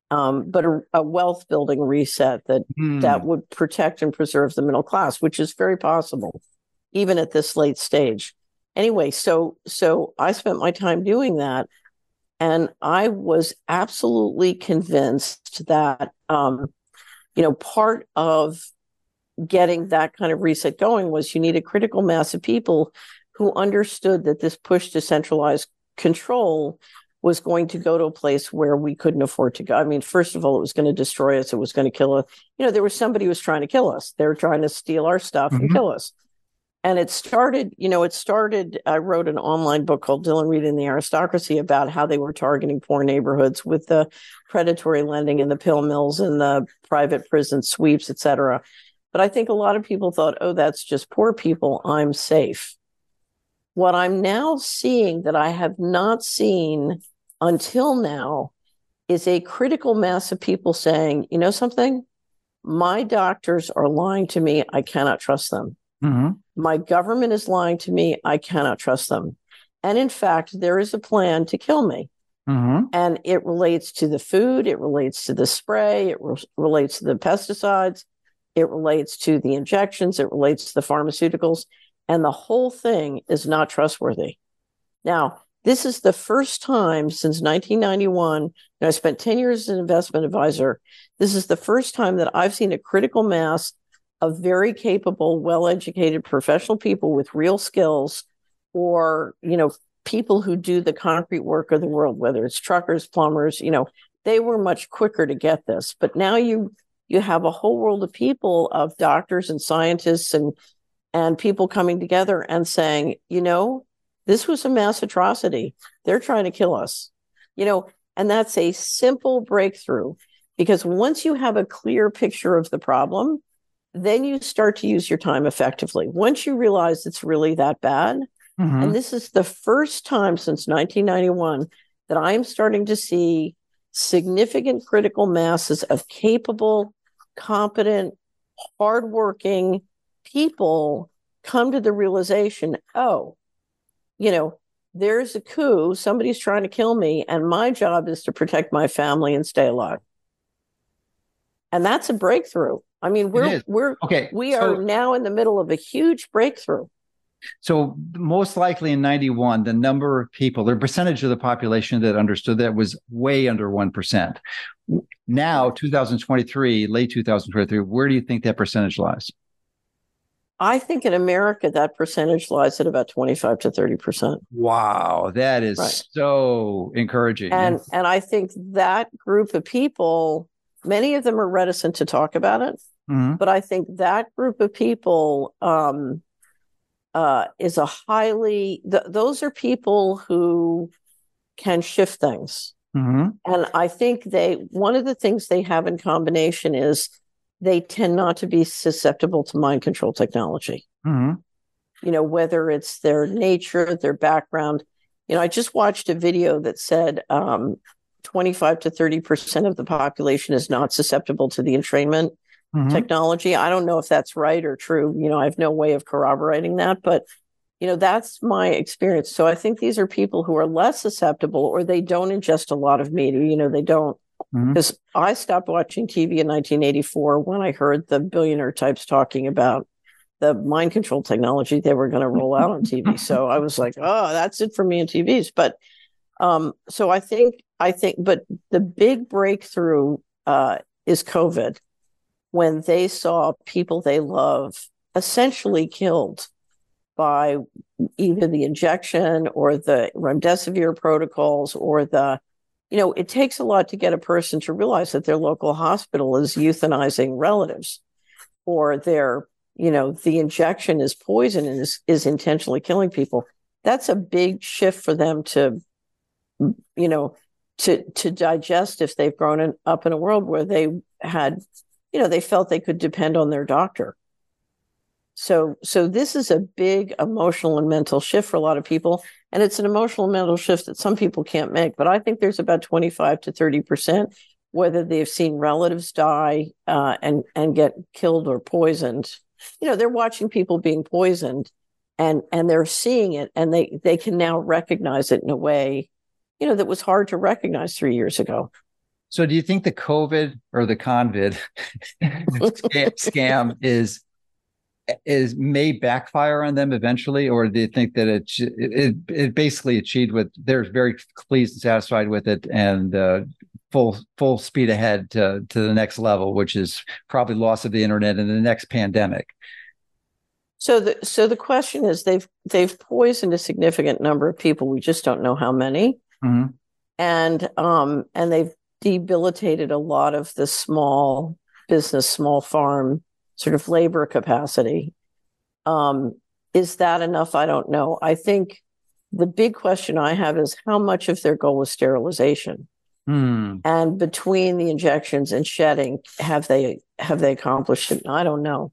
but a wealth building reset that would protect and preserve the middle class, which is very possible, even at this late stage. Anyway, so I spent my time doing that. And I was absolutely convinced that, you know, part of getting that kind of reset going was you need a critical mass of people who understood that this push to centralized control was going to go to a place where we couldn't afford to go. I mean, first of all, it was going to destroy us. It was going to kill us. You know, there was somebody who was trying to kill us. They were trying to steal our stuff and kill us. And it started, I wrote an online book called Dylan Reed and the Aristocracy about how they were targeting poor neighborhoods with the predatory lending and the pill mills and the private prison sweeps, et cetera. But I think a lot of people thought, oh, that's just poor people. I'm safe. What I'm now seeing that I have not seen until now is a critical mass of people saying, you know something? My doctors are lying to me. I cannot trust them. My government is lying to me. I cannot trust them. And in fact, there is a plan to kill me. And it relates to the food. It relates to the spray. It relates to the pesticides. It relates to the injections. It relates to the pharmaceuticals. And the whole thing is not trustworthy. Now, this is the first time since 1991, and I spent 10 years as an investment advisor. This is the first time that I've seen a critical mass of very capable, well-educated professional people with real skills, or, you know, people who do the concrete work of the world, whether it's truckers, plumbers, you know, they were much quicker to get this. But now you have a whole world of people, of doctors and scientists and people coming together and saying, you know, this was a mass atrocity. They're trying to kill us, you know, and that's a simple breakthrough, because once you have a clear picture of the problem, then you start to use your time effectively. Once you realize it's really that bad, and this is the first time since 1991 that I'm starting to see significant critical masses of capable, competent, hardworking people come to the realization, oh, you know, there's a coup, somebody's trying to kill me, and my job is to protect my family and stay alive. And that's a breakthrough. I mean, we are now in the middle of a huge breakthrough. So most likely in 91, the number of people, the percentage of the population that understood that was way under 1%. Now, 2023, late 2023, where do you think that percentage lies? I think in America, that percentage lies at about 25 to 30%. Wow, that is so encouraging. And I think that group of people, many of them are reticent to talk about it, but I think that group of people is a highly, those are people who can shift things. And I think one of the things they have in combination is they tend not to be susceptible to mind control technology. You know, whether it's their nature, their background. You know, I just watched a video that said 25 to 30% of the population is not susceptible to the entrainment technology. I don't know if that's right or true. You know, I have no way of corroborating that, but, you know, that's my experience. So I think these are people who are less susceptible, or they don't ingest a lot of media. You know, they don't, because I stopped watching TV in 1984 when I heard the billionaire types talking about the mind control technology they were going to roll out on TV. So I was like, oh, that's it for me in TVs. But so I think, but the big breakthrough is COVID, when they saw people they love essentially killed by either the injection or the remdesivir protocols or the, you know, it takes a lot to get a person to realize that their local hospital is euthanizing relatives, or their, you know, the injection is poison and is intentionally killing people. That's a big shift for them to, you know, to digest if they've grown up in a world where they had, you know, they felt they could depend on their doctor. So this is a big emotional and mental shift for a lot of people. And it's an emotional and mental shift that some people can't make. But I think there's about 25 to 30%, whether they've seen relatives die and get killed or poisoned, you know, they're watching people being poisoned, and they're seeing it, and they can now recognize it in a way, you know, that was hard to recognize 3 years ago. So do you think the COVID or the COVID scam is may backfire on them eventually, or do you think that it basically achieved what they're very pleased and satisfied with it, and full speed ahead to the next level, which is probably loss of the internet and the next pandemic? So the question is, they've poisoned a significant number of people. We just don't know how many, mm-hmm. and they've debilitated a lot of the small business, small farm sort of labor capacity. Is that enough? I don't know. I think the big question I have is how much of their goal was sterilization, and between the injections and shedding, have they accomplished it? I don't know.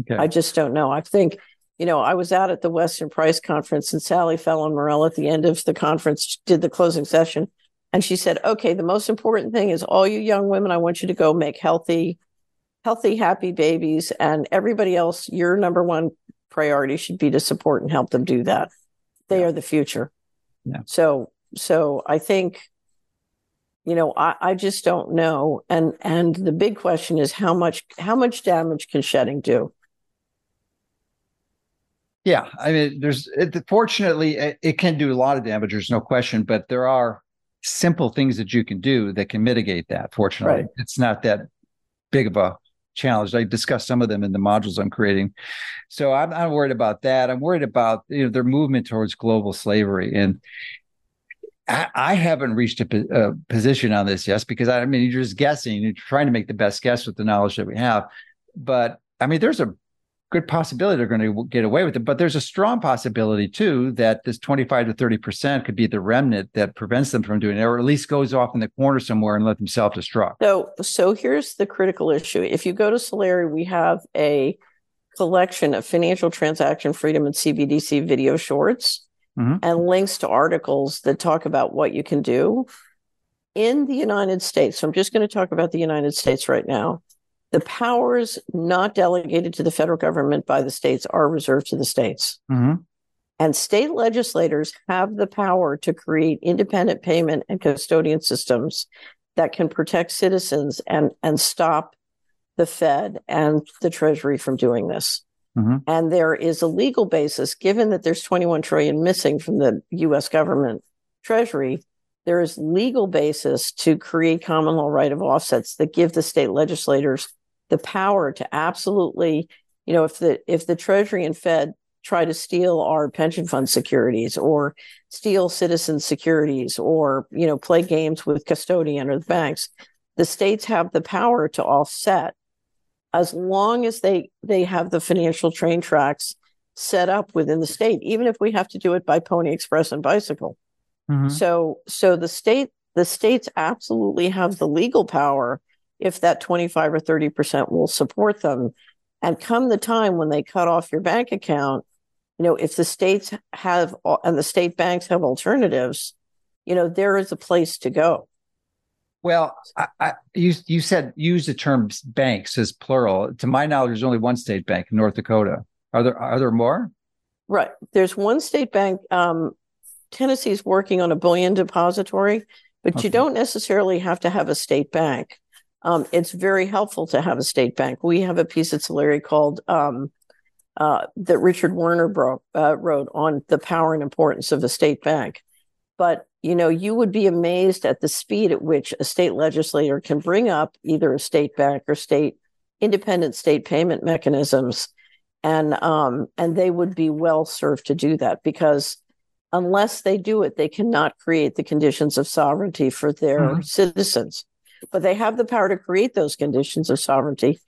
Okay. I just don't know. I think, you know, I was out at the Western Price Conference, and Sally Fallon Morell at the end of the conference did the closing session, and she said, "Okay, the most important thing is all you young women, I want you to go make healthy, happy babies, and everybody else, your number one priority should be to support and help them do that. They are the future." Yeah. So I think, you know, I just don't know. And the big question is how much damage can shedding do? Yeah. I mean, fortunately, it can do a lot of damage. There's no question, but there are simple things that you can do that can mitigate that. Fortunately, right. It's not that big of a challenge. I discussed some of them in the modules I'm creating. So I'm not worried about that. I'm worried about, you know, their movement towards global slavery. And I haven't reached a position on this yet, because I mean, you're just guessing, you're trying to make the best guess with the knowledge that we have. But I mean, there's a good possibility they're going to get away with it, but there's a strong possibility too that this 25 to 30% could be the remnant that prevents them from doing it, or at least goes off in the corner somewhere and let them self-destruct. So here's the critical issue. If you go to Solari, we have a collection of financial transaction freedom and CBDC video shorts, mm-hmm. and links to articles that talk about what you can do in the United States. So I'm just going to talk about the United States right now. The powers not delegated to the federal government by the states are reserved to the states. Mm-hmm. And state legislators have the power to create independent payment and custodian systems that can protect citizens and stop the Fed and the Treasury from doing this. Mm-hmm. And there is a legal basis, given that there's $21 trillion missing from the U.S. government Treasury. There is legal basis to create common law right of offsets that give the state legislators the power to absolutely, you know, if the Treasury and Fed try to steal our pension fund securities, or steal citizen securities, or, you know, play games with custodian or the banks, the states have the power to offset, as long as they have the financial train tracks set up within the state, even if we have to do it by Pony Express and bicycle. Mm-hmm. So the states absolutely have the legal power if that 25 or 30% will support them. And come the time when they cut off your bank account, you know, if the states have, and the state banks have alternatives, you know, there is a place to go. Well, you said use the term banks as plural. To my knowledge, there's only one state bank in North Dakota. Are there more? Right. There's one state bank. Tennessee is working on a bullion depository, but okay. You don't necessarily have to have a state bank. It's very helpful to have a state bank. We have a piece at Solari called that Richard Werner wrote on the power and importance of a state bank. But, you know, you would be amazed at the speed at which a state legislator can bring up either a state bank or independent state payment mechanisms. And they would be well served to do that, because unless they do it, they cannot create the conditions of sovereignty for their citizens. But they have the power to create those conditions of sovereignty.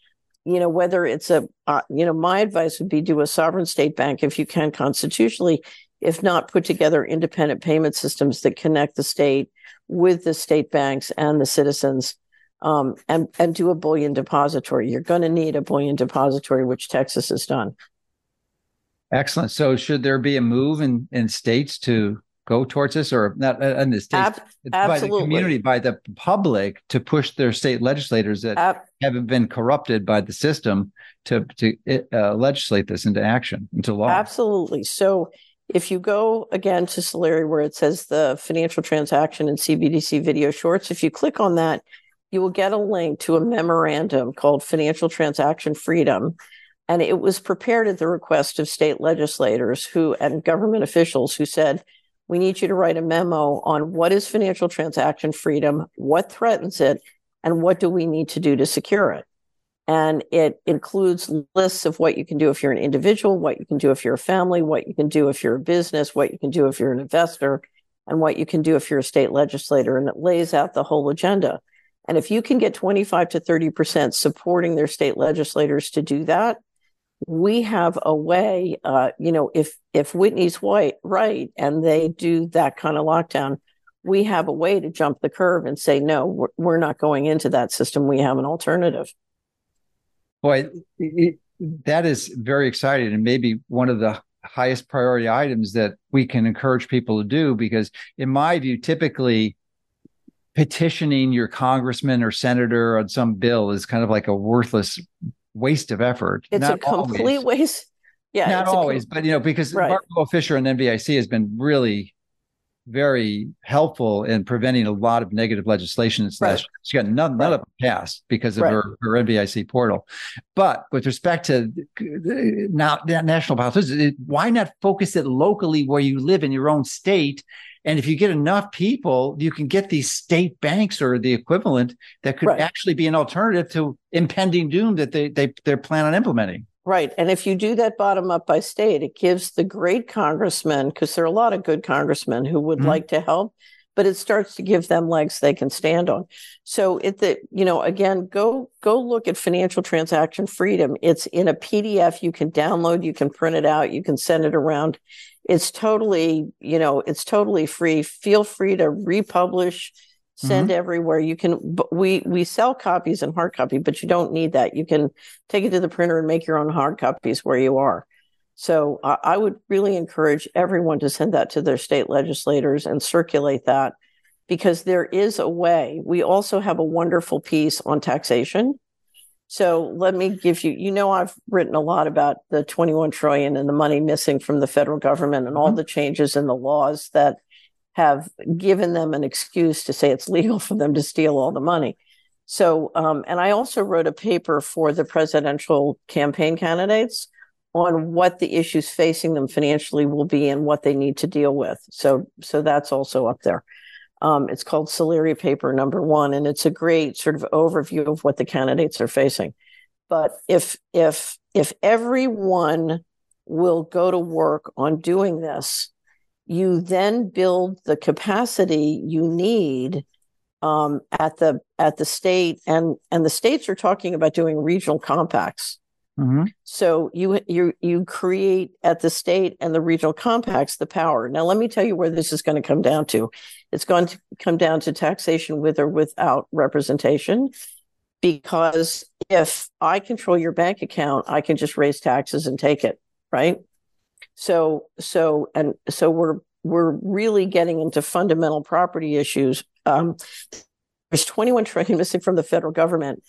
You know, whether it's my advice would be do a sovereign state bank if you can constitutionally. If not, put together independent payment systems that connect the state with the state banks and the citizens, and do a bullion depository. You're going to need a bullion depository, which Texas has done. Excellent. So should there be a move in states to go towards this, or not in the states, absolutely, by the community, by the public, to push their state legislators that haven't been corrupted by the system to legislate this into action, into law. Absolutely. So if you go again to Solari, where it says the financial transaction and CBDC video shorts, if you click on that, you will get a link to a memorandum called Financial Transaction Freedom. And it was prepared at the request of state legislators and government officials who said, we need you to write a memo on what is financial transaction freedom, what threatens it, and what do we need to do to secure it? And it includes lists of what you can do if you're an individual, what you can do if you're a family, what you can do if you're a business, what you can do if you're an investor, and what you can do if you're a state legislator. And it lays out the whole agenda. And if you can get 25 to 30% supporting their state legislators to do that, we have a way, if Whitney's right, and they do that kind of lockdown, we have a way to jump the curve and say, no, we're not going into that system. We have an alternative. Boy, that is very exciting, and maybe one of the highest priority items that we can encourage people to do, because in my view, typically petitioning your congressman or senator on some bill is kind of like a worthless waste of effort. It's not a complete waste. Yeah, not always, but because right. Marco Fisher and NVIC has been really very helpful in preventing a lot of negative legislation. Right. She got none of them passed because of her NVIC portal. But with respect to now national politics, why not focus it locally where you live in your own state? And if you get enough people, you can get these state banks or the equivalent that could actually be an alternative to impending doom that they're planning on implementing. Right. And if you do that bottom up by state, it gives the great congressmen, because there are a lot of good congressmen who would like to help, but it starts to give them legs they can stand on. So again, go look at Financial Transaction Freedom. It's in a PDF you can download, you can print it out, you can send it around. It's totally, it's totally free. Feel free to republish, send everywhere. You can, we sell copies in hard copy, but you don't need that. You can take it to the printer and make your own hard copies where you are. So I would really encourage everyone to send that to their state legislators and circulate that, because there is a way. We also have a wonderful piece on taxation. So let me give you, I've written a lot about the $21 trillion and the money missing from the federal government and all the changes in the laws that have given them an excuse to say it's legal for them to steal all the money. So, and I also wrote a paper for the presidential campaign candidates on what the issues facing them financially will be and what they need to deal with. So that's also up there. It's called Solari Paper number 1, and it's a great sort of overview of what the candidates are facing. But if everyone will go to work on doing this, you then build the capacity you need at the state, and the states are talking about doing regional compacts. So you create at the state and the regional compacts the power. Now, let me tell you where this is going to come down to. It's going to come down to taxation with or without representation, because if I control your bank account, I can just raise taxes and take it, right? So we're really getting into fundamental property issues. There's $21 trillion missing from the federal government.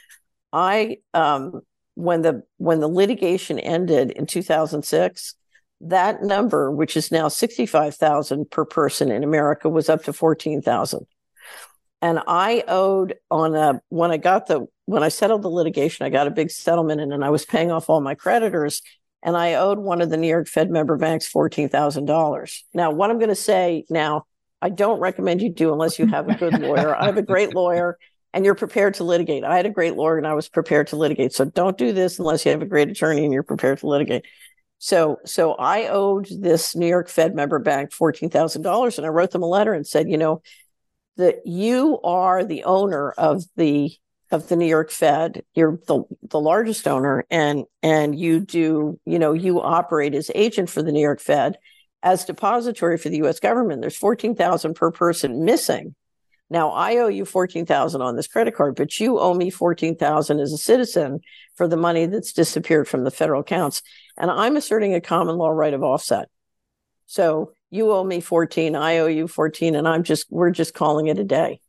When the litigation ended in 2006, that number, which is now $65,000 per person in America, was up to $14,000. And I owed when I settled the litigation, I got a big settlement and I was paying off all my creditors, and I owed one of the New York Fed member banks $14,000. Now, what I'm going to say now, I don't recommend you do unless you have a good lawyer. I have a great lawyer. And you're prepared to litigate. I had a great lawyer and I was prepared to litigate. So don't do this unless you have a great attorney and you're prepared to litigate. So I owed this New York Fed member bank $14,000, and I wrote them a letter and said, that you are the owner of the New York Fed. You're the largest owner, and you do, you operate as agent for the New York Fed as depository for the U.S. government. There's $14,000 per person missing. Now, I owe you $14,000 on this credit card, but you owe me $14,000 as a citizen for the money that's disappeared from the federal accounts. And I'm asserting a common law right of offset. So you owe me $14,000, I owe you $14,000, and we're just calling it a day.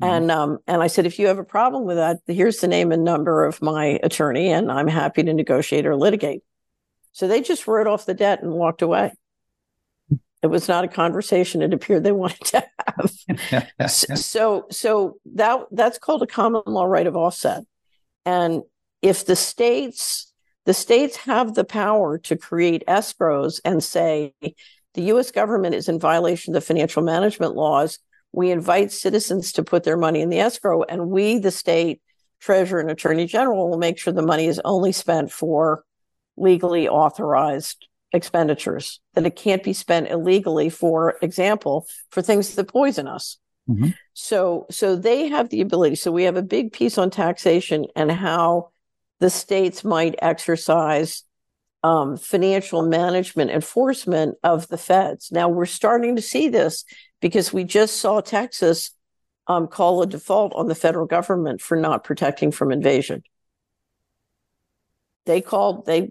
And I said, if you have a problem with that, here's the name and number of my attorney, and I'm happy to negotiate or litigate. So they just wrote off the debt and walked away. It was not a conversation it appeared they wanted to have. So that's called a common law right of offset. And if the states have the power to create escrows and say, the U.S. government is in violation of the financial management laws, we invite citizens to put their money in the escrow, and we, the state treasurer and attorney general, will make sure the money is only spent for legally authorized expenditures, that it can't be spent illegally, for example, for things that poison us. Mm-hmm. So they have the ability. So we have a big piece on taxation and how the states might exercise financial management enforcement of the feds. Now, we're starting to see this because we just saw Texas call a default on the federal government for not protecting from invasion. They called a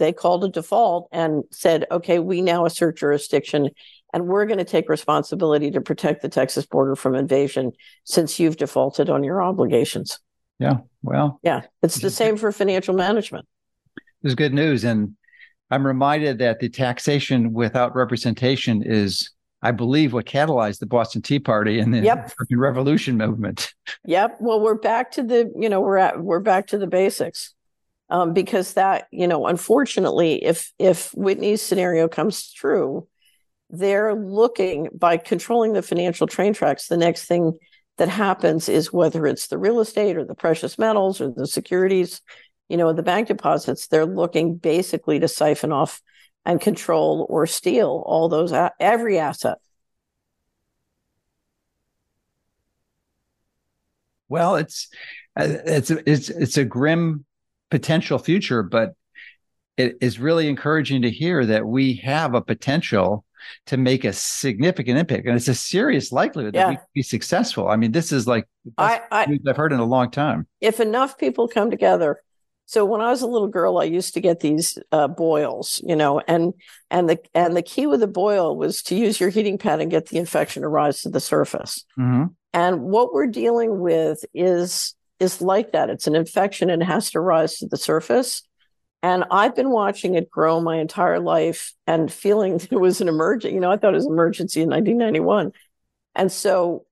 default and said, okay, we now assert jurisdiction, and we're going to take responsibility to protect the Texas border from invasion since you've defaulted on your obligations. Yeah. Well, yeah, it's the same for financial management. It's good news. And I'm reminded that the taxation without representation is, I believe, what catalyzed the Boston Tea Party and the American Revolution movement. Yep. Well, we're back to the, we're back to the basics. Because that, unfortunately, if Whitney's scenario comes true, they're looking, by controlling the financial train tracks, the next thing that happens is, whether it's the real estate or the precious metals or the securities, the bank deposits, they're looking basically to siphon off and control or steal all those, every asset. Well, it's a grim potential future, but it is really encouraging to hear that we have a potential to make a significant impact, and it's a serious likelihood that we can be successful. I mean, this is like the best news I've heard in a long time. If enough people come together. So when I was a little girl, I used to get these boils, and the key with the boil was to use your heating pad and get the infection to rise to the surface. Mm-hmm. And what we're dealing with is like that. It's an infection and it has to rise to the surface. And I've been watching it grow my entire life and feeling that it was an emergency. I thought it was an emergency in 1991. And so,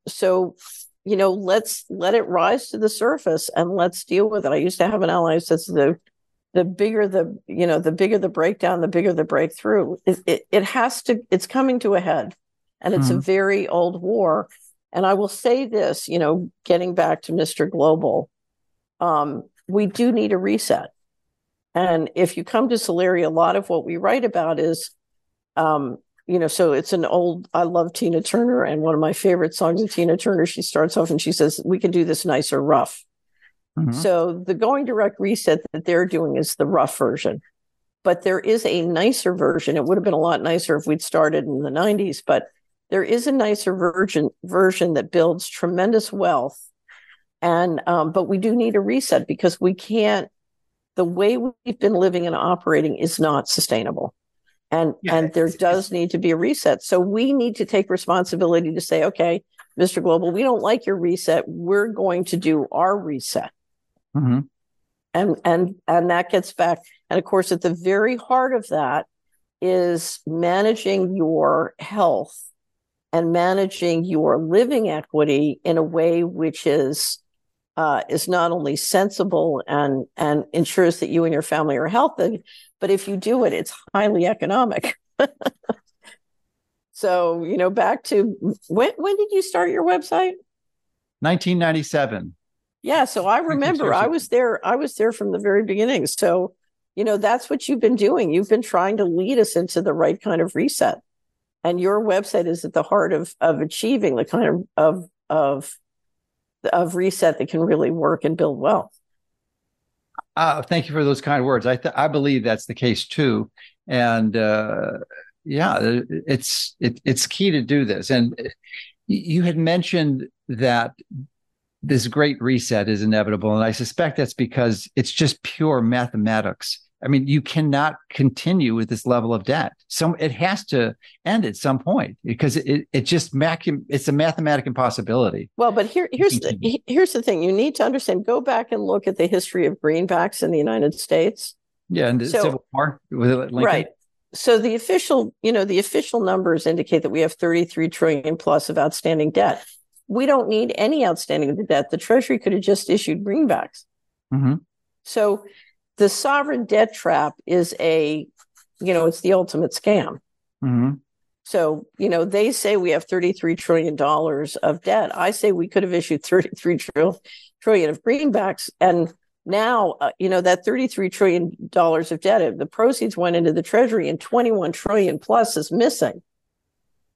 let's let it rise to the surface and let's deal with it. I used to have an ally who says the bigger the breakdown, the bigger the breakthrough. It's coming to a head, and it's a very old war. And I will say this, getting back to Mr. Global, we do need a reset. And if you come to Solari, a lot of what we write about is, so it's I love Tina Turner, and one of my favorite songs of Tina Turner, she starts off and she says, we can do this nice or rough. Mm-hmm. So the going direct reset that they're doing is the rough version. But there is a nicer version. It would have been a lot nicer if we'd started in the 90s, but there is a nicer version that builds tremendous wealth. And but we do need a reset, because we can't, the way we've been living and operating is not sustainable. And there does need to be a reset. So we need to take responsibility to say, okay, Mr. Global, we don't like your reset. We're going to do our reset. Mm-hmm. And that gets back. And of course, at the very heart of that is managing your health and managing your living equity in a way which is not only sensible and ensures that you and your family are healthy, but if you do it, it's highly economic. So, back to when did you start your website? 1997. Yeah. So I remember I was there from the very beginning. So, that's what you've been doing. You've been trying to lead us into the right kind of reset. And your website is at the heart of achieving the kind of reset that can really work and build wealth. Thank you for those kind words. I believe that's the case too, and it's key to do this. And you had mentioned that this great reset is inevitable, and I suspect that's because it's just pure mathematics. I mean, you cannot continue with this level of debt. So it has to end at some point because it's a mathematical impossibility. Well, but here's the thing you need to understand. Go back and look at the history of greenbacks in the United States. Yeah, and the Civil War with Lincoln. Right. So the official numbers indicate that we have $33 trillion plus of outstanding debt. We don't need any outstanding debt. The Treasury could have just issued greenbacks. Mm-hmm. So the sovereign debt trap is it's the ultimate scam. Mm-hmm. So, they say we have $33 trillion of debt. I say we could have issued $33 trillion of greenbacks. And now, that $33 trillion of debt, the proceeds went into the Treasury and $21 trillion plus is missing.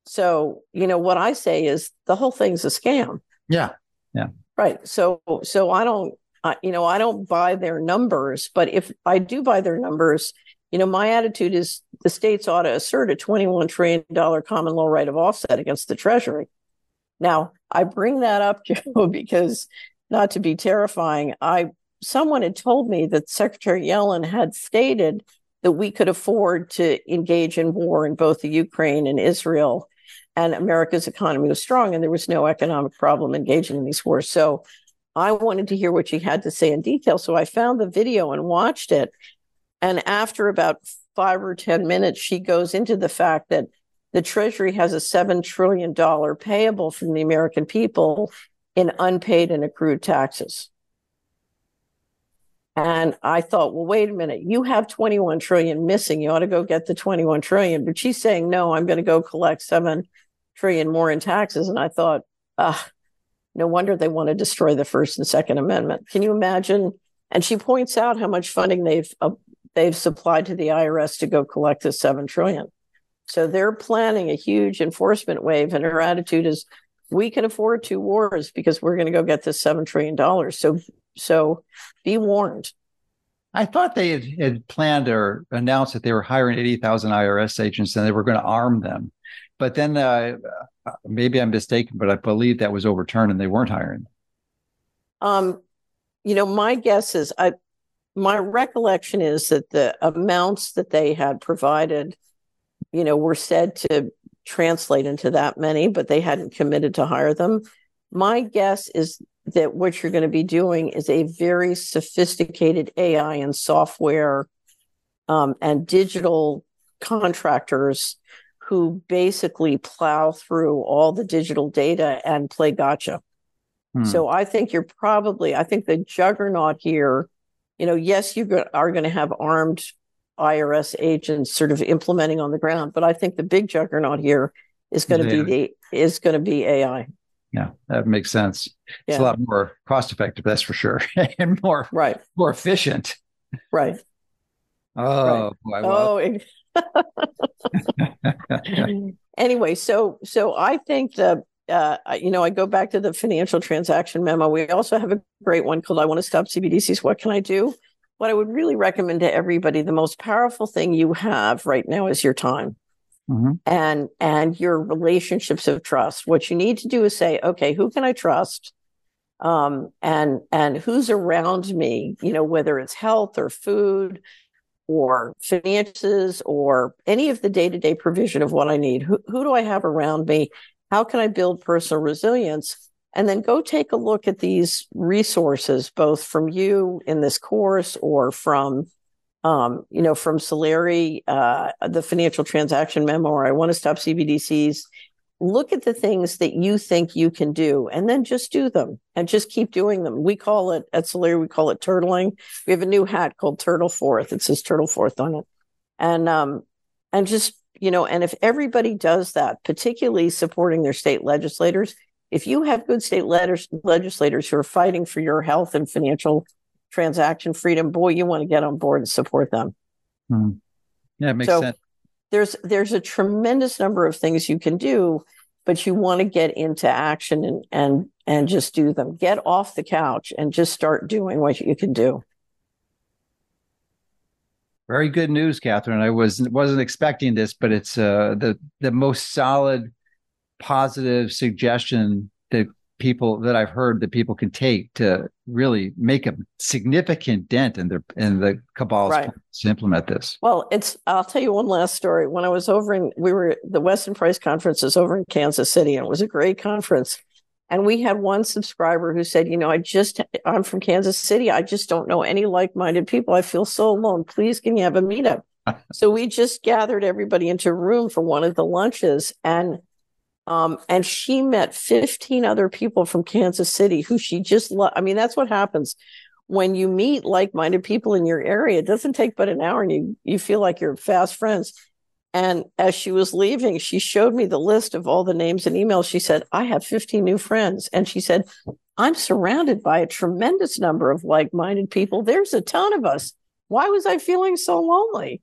So, what I say is the whole thing's a scam. Yeah. Yeah. Right. So I don't, I don't buy their numbers, but if I do buy their numbers, my attitude is the states ought to assert a $21 trillion common law right of offset against the Treasury. Now, I bring that up, Joe, because not to be terrifying, someone had told me that Secretary Yellen had stated that we could afford to engage in war in both the Ukraine and Israel, and America's economy was strong and there was no economic problem engaging in these wars. So I wanted to hear what she had to say in detail. So I found the video and watched it. And after about 5 or 10 minutes, she goes into the fact that the Treasury has a $7 trillion payable from the American people in unpaid and accrued taxes. And I thought, well, wait a minute, you have $21 trillion missing. You ought to go get the $21 trillion. But she's saying, no, I'm going to go collect $7 trillion more in taxes. And I thought, no wonder they want to destroy the First and Second Amendment. Can you imagine? And she points out how much funding they've supplied to the IRS to go collect this $7 trillion. So they're planning a huge enforcement wave. And her attitude is, we can afford two wars because we're going to go get this $7 trillion. So be warned. I thought they had planned or announced that they were hiring 80,000 IRS agents and they were going to arm them. But then maybe I'm mistaken, but I believe that was overturned and they weren't hiring. My guess is my recollection is that the amounts that they had provided, were said to translate into that many, but they hadn't committed to hire them. My guess is that what you're going to be doing is a very sophisticated AI and software and digital contractors who basically plow through all the digital data and play gotcha. Hmm. So I think the juggernaut here, yes, you are going to have armed IRS agents sort of implementing on the ground, but I think the big juggernaut here is going to be AI. Yeah, that makes sense. It's a lot more cost effective, that's for sure, and more efficient. Right. Oh, right. Anyway, so I think that I go back to the financial transaction memo. We also have a great one called "I Want to Stop CBDCs. What Can I Do?" What I would really recommend to everybody: the most powerful thing you have right now is your time. Mm-hmm. And your relationships of trust. What you need to do is say, okay, who can I trust? And who's around me, whether it's health or food or finances or any of the day-to-day provision of what I need. Who do I have around me? How can I build personal resilience? And then go take a look at these resources, both from you in this course or from Solari, the financial transaction memo, or I Want to Stop CBDCs. Look at the things that you think you can do and then just do them and just keep doing them. We call it at Solari, we call it turtling. We have a new hat called Turtle Forth. It says Turtle Forth on it. And just, and if everybody does that, particularly supporting their state legislators, if you have good state legislators who are fighting for your health and financial transaction freedom, boy, you want to get on board and support them. Mm. Yeah, it makes sense. There's a tremendous number of things you can do, but you want to get into action and just do them. Get off the couch and just start doing what you can do. Very good news, Catherine. I wasn't expecting this, but it's the most solid, positive suggestion that people that I've heard that people can take to really make a significant dent in their in the cabal's right. to implement this. Well, it's I'll tell you one last story. When I was over in the Weston Price conference is over in Kansas City, and it was a great conference. And we had one subscriber who said, you know, I'm from Kansas City. I just don't know any like-minded people. I feel so alone. Please, can you have a meetup? So we just gathered everybody into a room for one of the lunches. And she met 15 other people from Kansas City who she just loved. I mean, that's what happens when you meet like-minded people in your area. It doesn't take but an hour and you feel like you're fast friends. And as she was leaving, she showed me the list of all the names and emails. She said, I have 15 new friends. And she said, I'm surrounded by a tremendous number of like-minded people. There's a ton of us. Why was I feeling so lonely?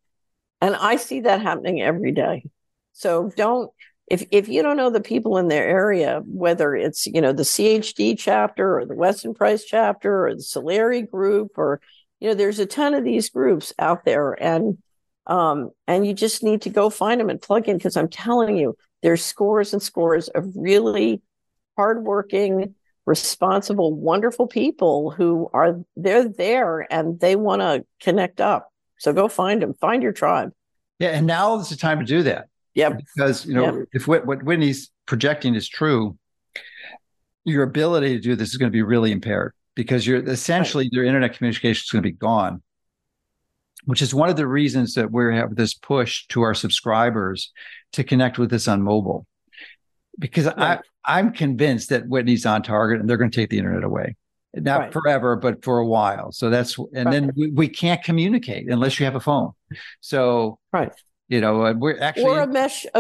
And I see that happening every day. So don't, if you don't know the people in their area, whether it's, you know, the CHD chapter or the Weston Price chapter or the Solari group, or, you know, there's a ton of these groups out there. And you just need to go find them and plug in, because I'm telling you, there's scores and scores of really hardworking, responsible, wonderful people who are there and they want to connect up. So go find them, find your tribe. Yeah, and now is the time to do that. Yeah, because you know if what Whitney's projecting is true, your ability to do this is going to be really impaired, because you're essentially right. Your internet communication is going to be gone. Which is one of the reasons that we have this push to our subscribers to connect with us on mobile, because right. I'm convinced that Whitney's on target and they're going to take the internet away, not right. forever, but for a while. So that's and right. then we can't communicate unless you have a phone. So right, you know, we're actually or a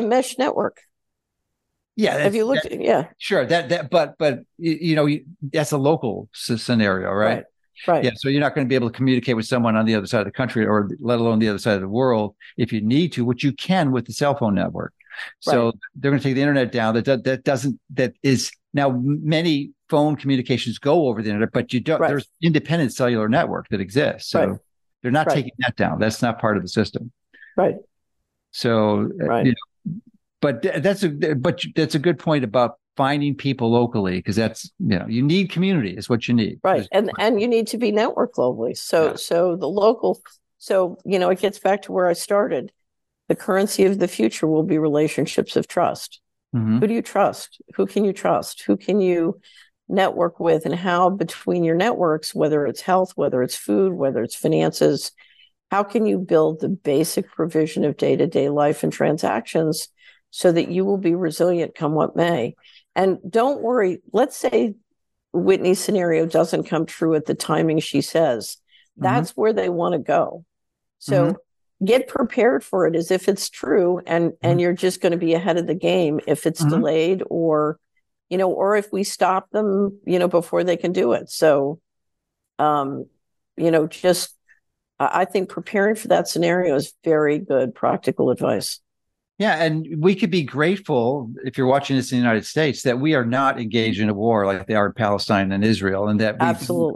mesh network. Yeah, have you looked? Yeah, sure. But you know, that's a local scenario, right? Right. Yeah. So you're not going to be able to communicate with someone on the other side of the country, or let alone the other side of the world, if you need to, which you can with the cell phone network. Right. So they're going to take the internet down. That is now many phone communications go over the internet, but you don't. Right. There's independent cellular network that exists. So right. they're not right. taking that down. That's not part of the system. Right. So, right. You know, but that's a good point about finding people locally, because that's, you know, you need community is what you need. Right. And you need to be networked globally. So, yeah. So the local, so, you know, it gets back to where I started. The currency of the future will be relationships of trust. Mm-hmm. Who do you trust? Who can you trust? Who can you network with, and how between your networks, whether it's health, whether it's food, whether it's finances, how can you build the basic provision of day-to-day life and transactions so that you will be resilient come what may? And don't worry, let's say Whitney's scenario doesn't come true at the timing she says. That's mm-hmm. where they want to go. So mm-hmm. get prepared for it as if it's true, and you're just going to be ahead of the game if it's mm-hmm. delayed, or, you know, or if we stop them, you know, before they can do it. So, you know, just, I think preparing for that scenario is very good practical advice. Yeah, and we could be grateful, if you're watching this in the United States, that we are not engaged in a war like they are in Palestine and Israel, and that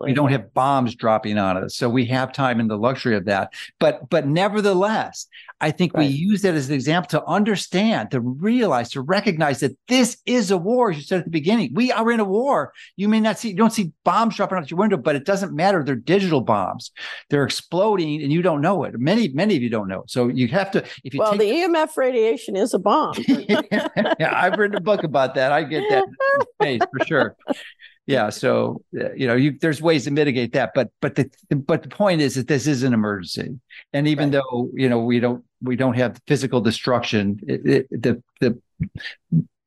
we don't have bombs dropping on us. So we have time and the luxury of that. But nevertheless, I think right. we use that as an example to understand, to realize, to recognize that this is a war, as you said at the beginning. We are in a war. You may not see, you don't see bombs dropping out your window, but it doesn't matter. They're digital bombs. They're exploding, and you don't know it. Many of you don't know it. So you have to, if you well, the EMF radiation is a bomb. Yeah, I've written a book about that. I get that in space for sure. Yeah, so you know, there's ways to mitigate that, but the point is that this is an emergency, and even right. though you know we don't have physical destruction, the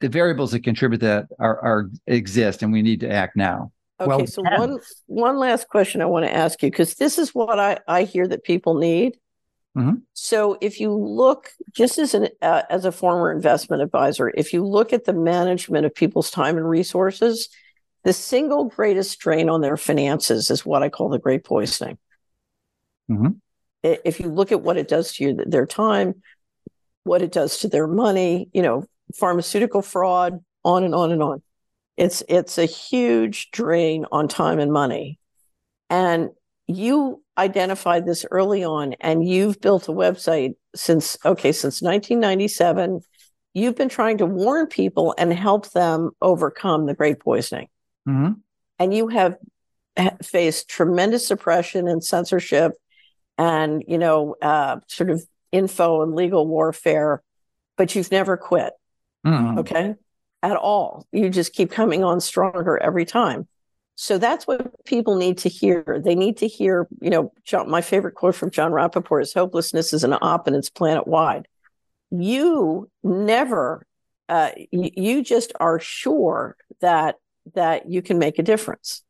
variables that contribute to that are exist, and we need to act now. Okay, well, so one last question I want to ask you, because this is what I hear that people need. Mm-hmm. So if you look, just as a former investment advisor, if you look at the management of people's time and resources. The single greatest drain on their finances is what I call the great poisoning. Mm-hmm. If you look at what it does to you, their time, what it does to their money, you know, pharmaceutical fraud, on and on and on. It's a huge drain on time and money. And you identified this early on, and you've built a website since 1997. You've been trying to warn people and help them overcome the great poisoning. Mm-hmm. And you have faced tremendous suppression and censorship and, you know, sort of info and legal warfare, but you've never quit. Mm-hmm. Okay. At all. You just keep coming on stronger every time. So that's what people need to hear. They need to hear, you know, John, my favorite quote from John Rappaport is, hopelessness is an op and it's planet wide. You never, you just are sure that you can make a difference.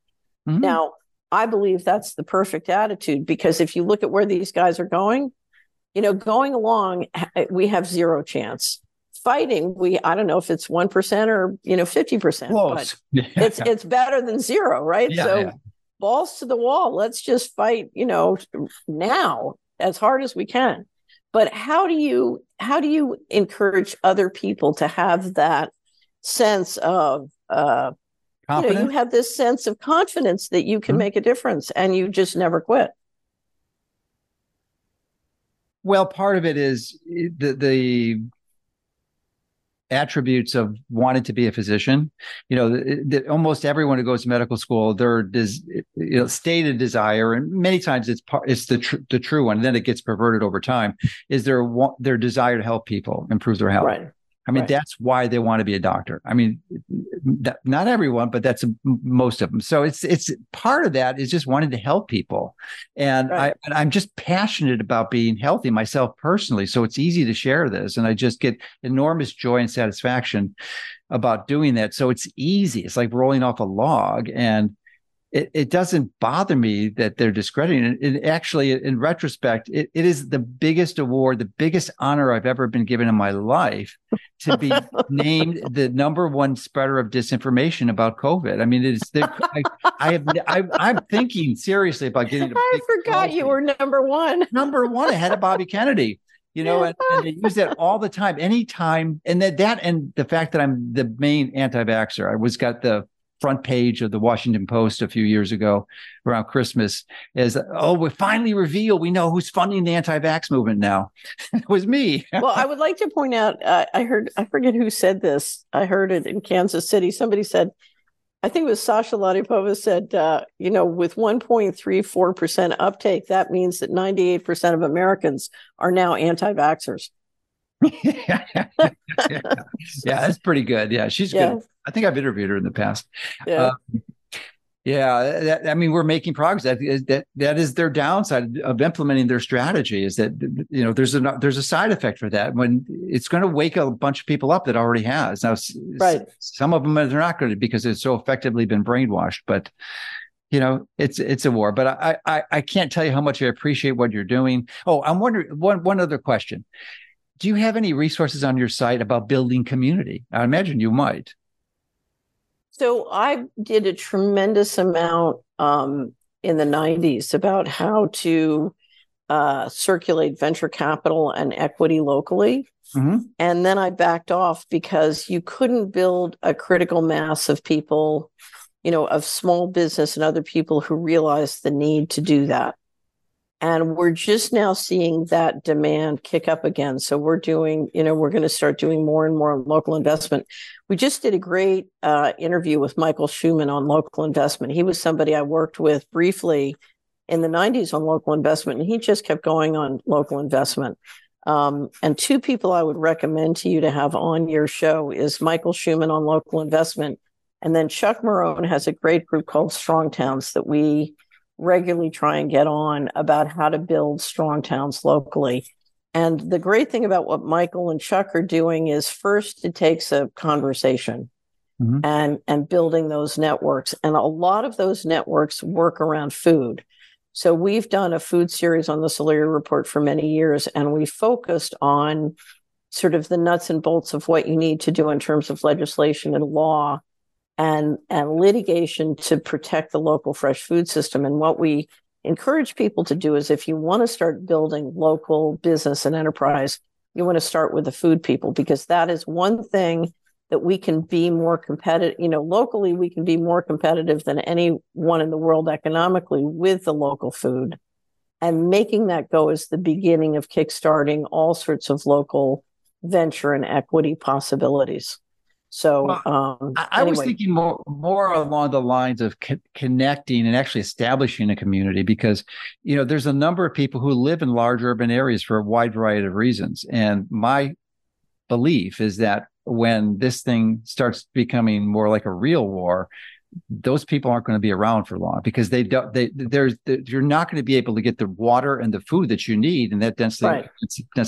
Mm-hmm. Now, I believe that's the perfect attitude, because if you look at where these guys are going, you know, going along, we have zero chance. Fighting, I don't know if it's 1% or, you know, 50%, but it's better than zero, right? Yeah, so balls to the wall, let's just fight, you know, now as hard as we can. But how do you encourage other people to have that sense of confidence? You have this sense of confidence that you can make a difference and you just never quit? Well, part of it is the attributes of wanting to be a physician. You know, almost everyone who goes to medical school, there is, you know, stated desire, and many times it's the true one. And then it gets perverted over time. Is their desire to help people improve their health? Right. I mean, that's why they want to be a doctor. I mean, not everyone, but that's most of them. So it's part of that is just wanting to help people. And I'm just passionate about being healthy myself personally. So it's easy to share this. And I just get enormous joy and satisfaction about doing that. So it's easy. It's like rolling off a log. And it doesn't bother me that they're discrediting it. It actually, in retrospect, it is the biggest award, the biggest honor I've ever been given in my life, to be named the number one spreader of disinformation about COVID. I mean, I'm thinking seriously about getting to. I forgot you were number one. Number one ahead of Bobby Kennedy. You know, and they use that all the time, anytime. And that and the fact that I'm the main anti-vaxxer, I was got the front page of the Washington Post a few years ago around Christmas is, oh, we finally revealed we know who's funding the anti-vax movement now. It was me. Well, I would like to point out, I forget who said this. I heard it in Kansas City. Somebody said, I think it was Sasha Latipova said, you know, with 1.34% uptake, that means that 98% of Americans are now anti-vaxxers. That's pretty good. Yeah, she's good. I think I've interviewed her in the past. Yeah. I mean, we're making progress. That is their downside of implementing their strategy, is that, you know, there's a side effect for that, when it's going to wake a bunch of people up that already has. Now, some of them are not going to, because it's so effectively been brainwashed. But, you know, it's a war. But I can't tell you how much I appreciate what you're doing. Oh, I'm wondering one other question. Do you have any resources on your site about building community? I imagine you might. So I did a tremendous amount in the 90s about how to circulate venture capital and equity locally. Mm-hmm. And then I backed off because you couldn't build a critical mass of people, you know, of small business and other people who realized the need to do that. And we're just now seeing that demand kick up again. So we're going to start doing more and more local investment. We just did a great interview with Michael Schuman on local investment. He was somebody I worked with briefly in the 90s on local investment, and he just kept going on local investment. And two people I would recommend to you to have on your show is Michael Schuman on local investment. And then Chuck Marone has a great group called Strong Towns that we regularly try and get on, about how to build strong towns locally. And the great thing about what Michael and Chuck are doing is, first, it takes a conversation and building those networks. And a lot of those networks work around food. So we've done a food series on the Solari Report for many years, and we focused on sort of the nuts and bolts of what you need to do in terms of legislation and law and litigation to protect the local fresh food system. And what we encourage people to do is, if you want to start building local business and enterprise, you want to start with the food people, because that is one thing that we can be more competitive. You know, locally, we can be more competitive than anyone in the world economically with the local food. And making that go is the beginning of kickstarting all sorts of local venture and equity possibilities. So I was thinking more along the lines of connecting and actually establishing a community, because, you know, there's a number of people who live in large urban areas for a wide variety of reasons. And my belief is that when this thing starts becoming more like a real war, those people aren't going to be around for long, because they don't. You're not going to be able to get the water and the food that you need in that dense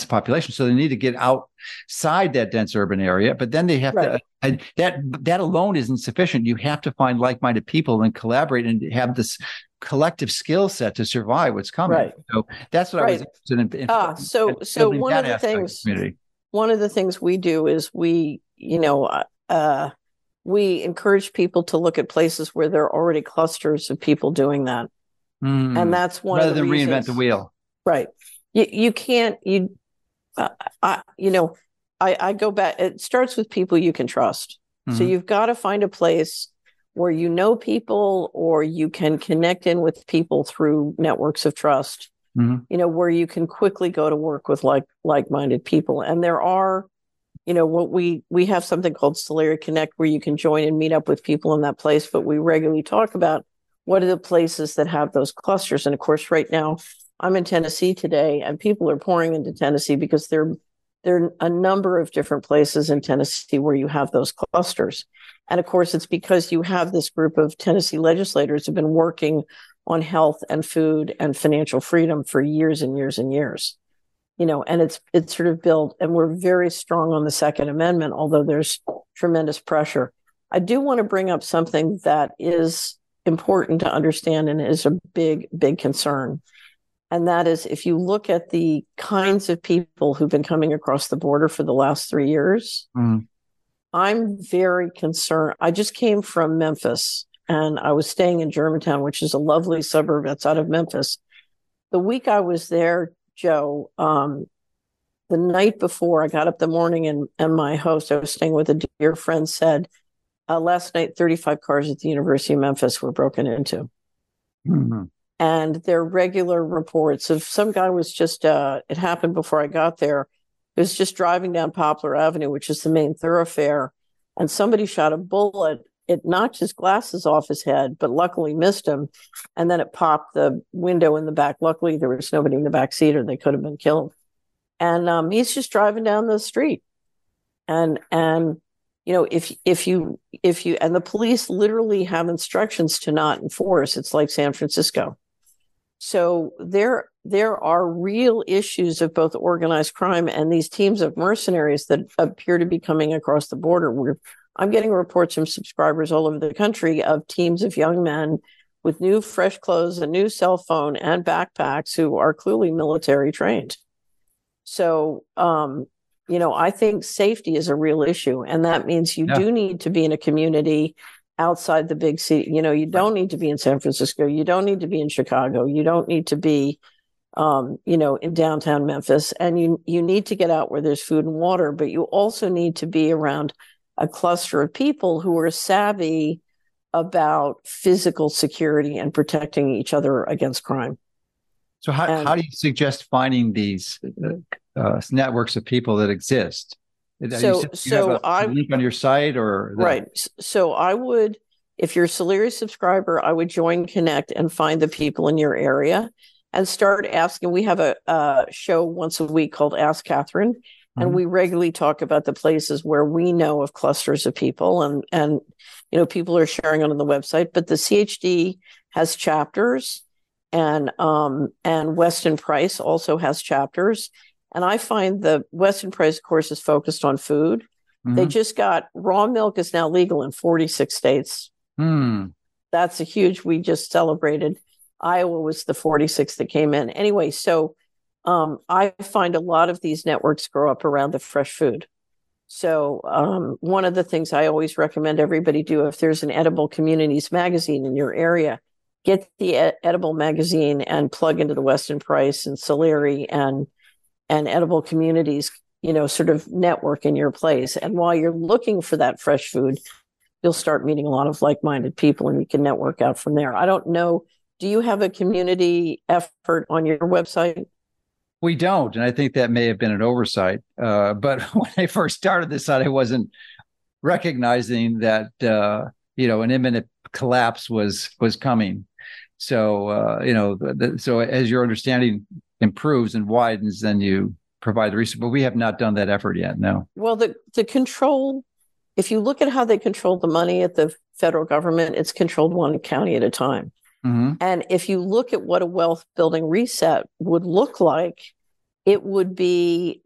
population. So they need to get outside that dense urban area. But then they have to. That alone isn't sufficient. You have to find like-minded people and collaborate and have this collective skill set to survive what's coming. Right. So that's what I was interested in. So one of the things we do is we encourage people to look at places where there are already clusters of people doing that. Mm. And that's one of the reasons. Rather than reinvent the wheel. Right. I go back. It starts with people you can trust. Mm-hmm. So you've got to find a place where you know people, or you can connect in with people through networks of trust, mm-hmm. you know, where you can quickly go to work with like-minded people. And there are, you know, what we have something called Solari Connect, where you can join and meet up with people in that place. But we regularly talk about what are the places that have those clusters. And of course, right now I'm in Tennessee today, and people are pouring into Tennessee because there are a number of different places in Tennessee where you have those clusters. And of course, it's because you have this group of Tennessee legislators who've been working on health and food and financial freedom for years and years and years. You know, and it's sort of built, and we're very strong on the Second Amendment, although there's tremendous pressure. I do want to bring up something that is important to understand and is a big, big concern. And that is, if you look at the kinds of people who've been coming across the border for the last 3 years, mm-hmm. I'm very concerned. I just came from Memphis, and I was staying in Germantown, which is a lovely suburb outside of Memphis. The week I was there, Joe, the night before, I got up the morning and my host, I was staying with a dear friend, said, last night, 35 cars at the University of Memphis were broken into. Mm-hmm. And there are regular reports of some guy was just, it happened before I got there. It was just driving down Poplar Avenue, which is the main thoroughfare. And somebody shot a bullet. It knocked his glasses off his head, but luckily missed him. And then it popped the window in the back. Luckily, there was nobody in the back seat, or they could have been killed. And he's just driving down the street. And you know, if you and the police literally have instructions to not enforce. It's like San Francisco. So there are real issues of both organized crime and these teams of mercenaries that appear to be coming across the border. I'm getting reports from subscribers all over the country of teams of young men with new, fresh clothes, a new cell phone, and backpacks who are clearly military trained. So, you know, I think safety is a real issue. And that means you do need to be in a community outside the big city. You know, you don't need to be in San Francisco. You don't need to be in Chicago. You don't need to be, you know, in downtown Memphis. And you need to get out where there's food and water, but you also need to be around a cluster of people who are savvy about physical security and protecting each other against crime. So how do you suggest finding these networks of people that exist? Do you have a link on your site or? So I would, if you're a Solari subscriber, I would join Connect and find the people in your area and start asking. We have a show once a week called Ask Catherine. And we regularly talk about the places where we know of clusters of people, and you know, people are sharing it on the website. But the CHD has chapters, and Weston Price also has chapters. And I find the Weston Price, of course, is focused on food. Mm-hmm. They just got raw milk is now legal in 46 states. Mm. That's a huge. We just celebrated. Iowa was the 46th that came in. Anyway, so. I find a lot of these networks grow up around the fresh food. So one of the things I always recommend everybody do, if there's an Edible Communities magazine in your area, get the Edible magazine and plug into the Weston Price and Solari and Edible Communities, you know, sort of network in your place. And while you're looking for that fresh food, you'll start meeting a lot of like-minded people, and you can network out from there. I don't know. Do you have a community effort on your website? We don't. And I think that may have been an oversight. But when I first started this site, I wasn't recognizing that an imminent collapse was coming. So so as your understanding improves and widens, then you provide the research. But we have not done that effort yet. No. Well, the control. If you look at how they control the money at the federal government, it's controlled one county at a time. Mm-hmm. And if you look at what a wealth building reset would look like, it would be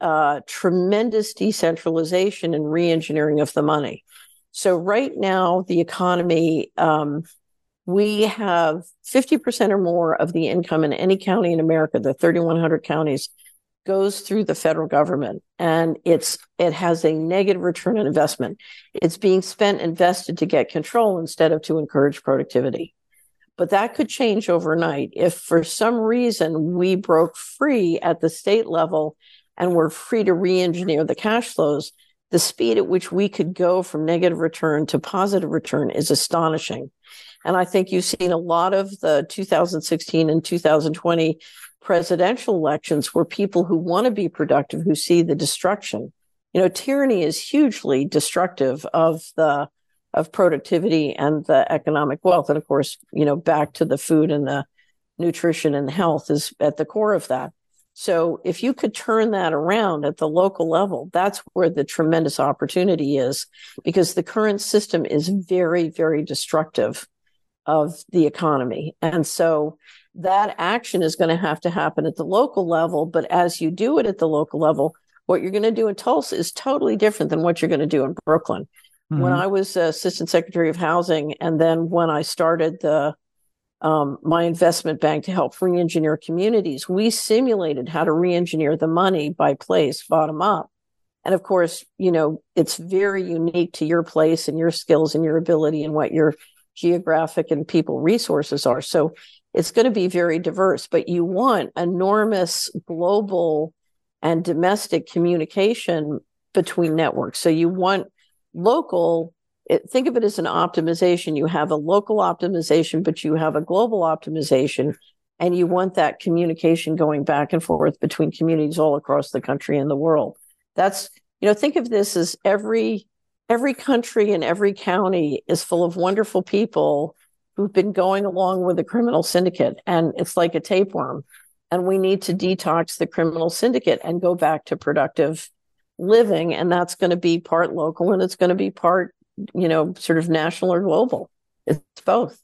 tremendous decentralization and reengineering of the money. So right now, the economy, we have 50% or more of the income in any county in America, the 3,100 counties, goes through the federal government, and it has a negative return on investment. It's being spent invested to get control instead of to encourage productivity. But that could change overnight if for some reason we broke free at the state level and were free to re-engineer the cash flows. The speed at which we could go from negative return to positive return is astonishing. And I think you've seen a lot of the 2016 and 2020 presidential elections where people who want to be productive, who see the destruction. Tyranny is hugely destructive of productivity and the economic wealth. And of course, back to the food and the nutrition and health is at the core of that. So if you could turn that around at the local level, that's where the tremendous opportunity is, because the current system is very, very destructive of the economy. And so that action is going to have to happen at the local level. But as you do it at the local level, what you're going to do in Tulsa is totally different than what you're going to do in Brooklyn. Mm-hmm. When I was Assistant Secretary of Housing, and then when I started my investment bank to help re-engineer communities, we simulated how to re-engineer the money by place, bottom up. And of course, it's very unique to your place and your skills and your ability and what your geographic and people resources are. So it's going to be very diverse, but you want enormous global and domestic communication between networks. So you want local, think of it as an optimization. You have a local optimization, but you have a global optimization, and you want that communication going back and forth between communities all across the country and the world. That's, think of this as every country and every county is full of wonderful people who've been going along with the criminal syndicate, and it's like a tapeworm. And we need to detox the criminal syndicate and go back to productive living. And that's going to be part local, and it's going to be part, sort of national or global. It's both.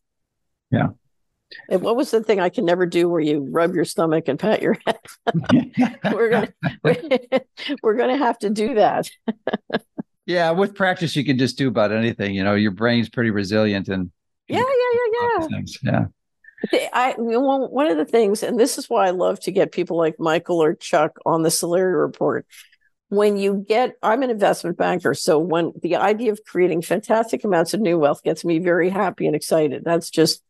Yeah. And what was the thing I can never do where you rub your stomach and pat your head? We're gonna have to do that. Yeah, with practice, you can just do about anything. Your brain's pretty resilient and. Yeah. One of the things, and this is why I love to get people like Michael or Chuck on the Solari Report. I'm an investment banker, so when the idea of creating fantastic amounts of new wealth gets me very happy and excited. That's just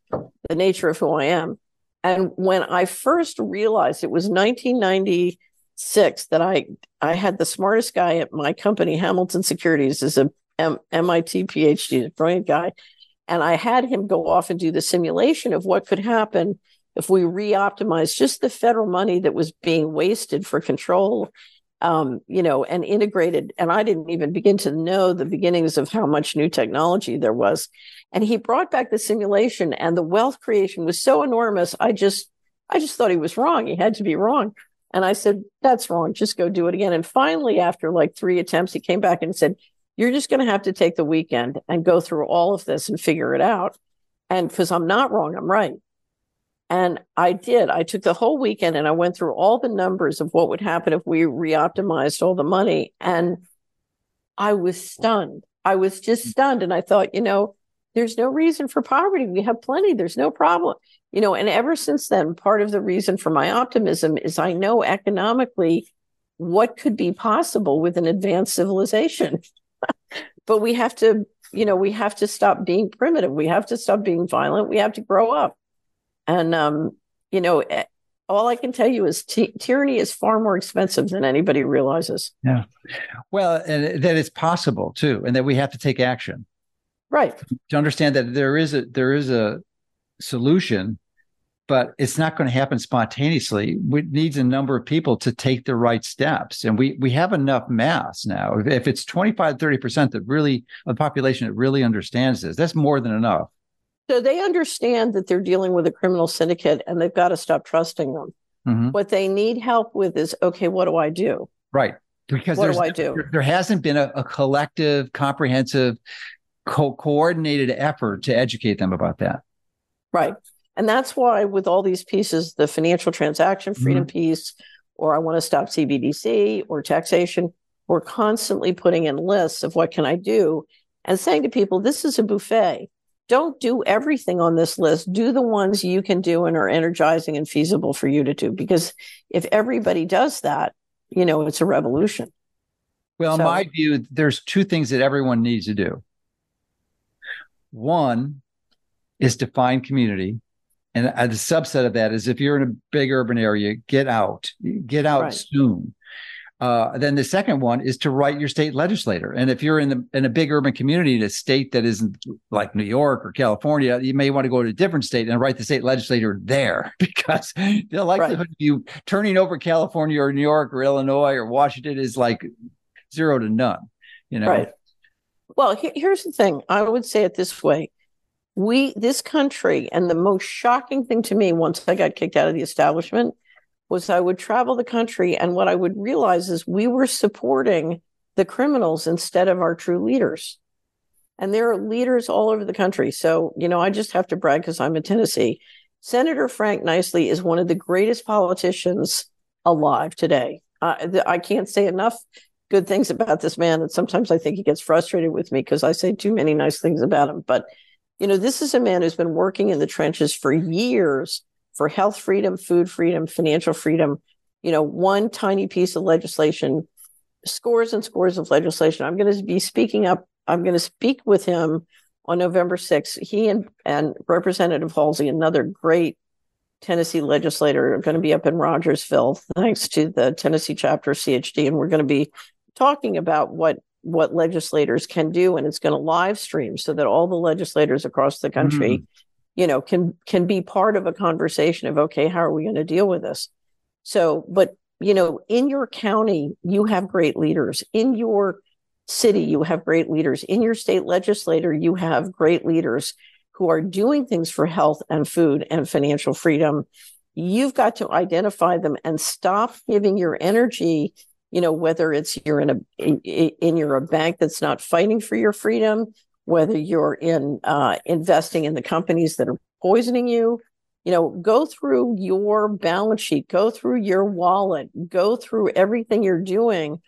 the nature of who I am. And when I first realized it was 1996 that I had the smartest guy at my company, Hamilton Securities, is a MIT PhD, a brilliant guy. And I had him go off and do the simulation of what could happen if we re-optimized just the federal money that was being wasted for control, and integrated. And I didn't even begin to know the beginnings of how much new technology there was. And he brought back the simulation, and the wealth creation was so enormous. I just thought he was wrong. He had to be wrong. And I said, that's wrong. Just go do it again. And finally, after like 3 attempts, he came back and said, you're just going to have to take the weekend and go through all of this and figure it out. And because I'm not wrong, I'm right. And I did. I took the whole weekend and I went through all the numbers of what would happen if we re-optimized all the money. And I was stunned. I was just stunned. And I thought, there's no reason for poverty. We have plenty. There's no problem. And ever since then, part of the reason for my optimism is I know economically what could be possible with an advanced civilization. But we have to stop being primitive. We have to stop being violent. We have to grow up. And, all I can tell you is tyranny is far more expensive than anybody realizes. Yeah. Well, and that it's possible, too, and that we have to take action. Right. To understand that there is a solution but it's not going to happen spontaneously. It needs a number of people to take the right steps. And we have enough mass now. If it's 25, 30% that really of the population that really understands this, that's more than enough. So they understand that they're dealing with a criminal syndicate and they've got to stop trusting them. Mm-hmm. What they need help with is, okay, what do I do? Right. Because what do I do? There hasn't been a collective, comprehensive, coordinated effort to educate them about that. Right. And that's why with all these pieces, the financial transaction freedom mm-hmm. piece, or I want to stop CBDC or taxation, we're constantly putting in lists of what can I do and saying to people, this is a buffet. Don't do everything on this list. Do the ones you can do and are energizing and feasible for you to do. Because if everybody does that, you know, it's a revolution. Well, so, in my view, there's two things that everyone needs to do. One is define community. And the subset of that is if you're in a big urban area, get out right. soon. Then the second one is to write your state legislator. And if you're in a big urban community in a state that isn't like New York or California, you may want to go to a different state and write the state legislator there, because the likelihood right. of you turning over California or New York or Illinois or Washington is like zero to none. You know. Right. Well, here's the thing. I would say it this way. This country, and the most shocking thing to me once I got kicked out of the establishment was I would travel the country, and what I would realize is we were supporting the criminals instead of our true leaders. And there are leaders all over the country. So, you know, I just have to brag because I'm in Tennessee. Senator Frank Nicely is one of the greatest politicians alive today. I can't say enough good things about this man. And sometimes I think he gets frustrated with me because I say too many nice things about him. But, you know, this is a man who's been working in the trenches for years for health freedom, food freedom, financial freedom. You know, one tiny piece of legislation, scores and scores of legislation. I'm going to be speaking up. I'm going to speak with him on November 6th. He and Representative Halsey, another great Tennessee legislator, are going to be up in Rogersville, thanks to the Tennessee chapter of CHD. And we're going to be talking about what legislators can do. And it's going to live stream so that all the legislators across the country mm-hmm. you know, can be part of a conversation of, okay, how are we going to deal with this? So, but, you know, in your county, you have great leaders. In your city, you have great leaders. In your state legislature, you have great leaders who are doing things for health and food and financial freedom. You've got to identify them and stop giving your energy, you know, whether it's you're in a bank that's not fighting for your freedom, whether you're in investing in the companies that are poisoning you. You know, go through your balance sheet, go through your wallet, go through everything you're doing,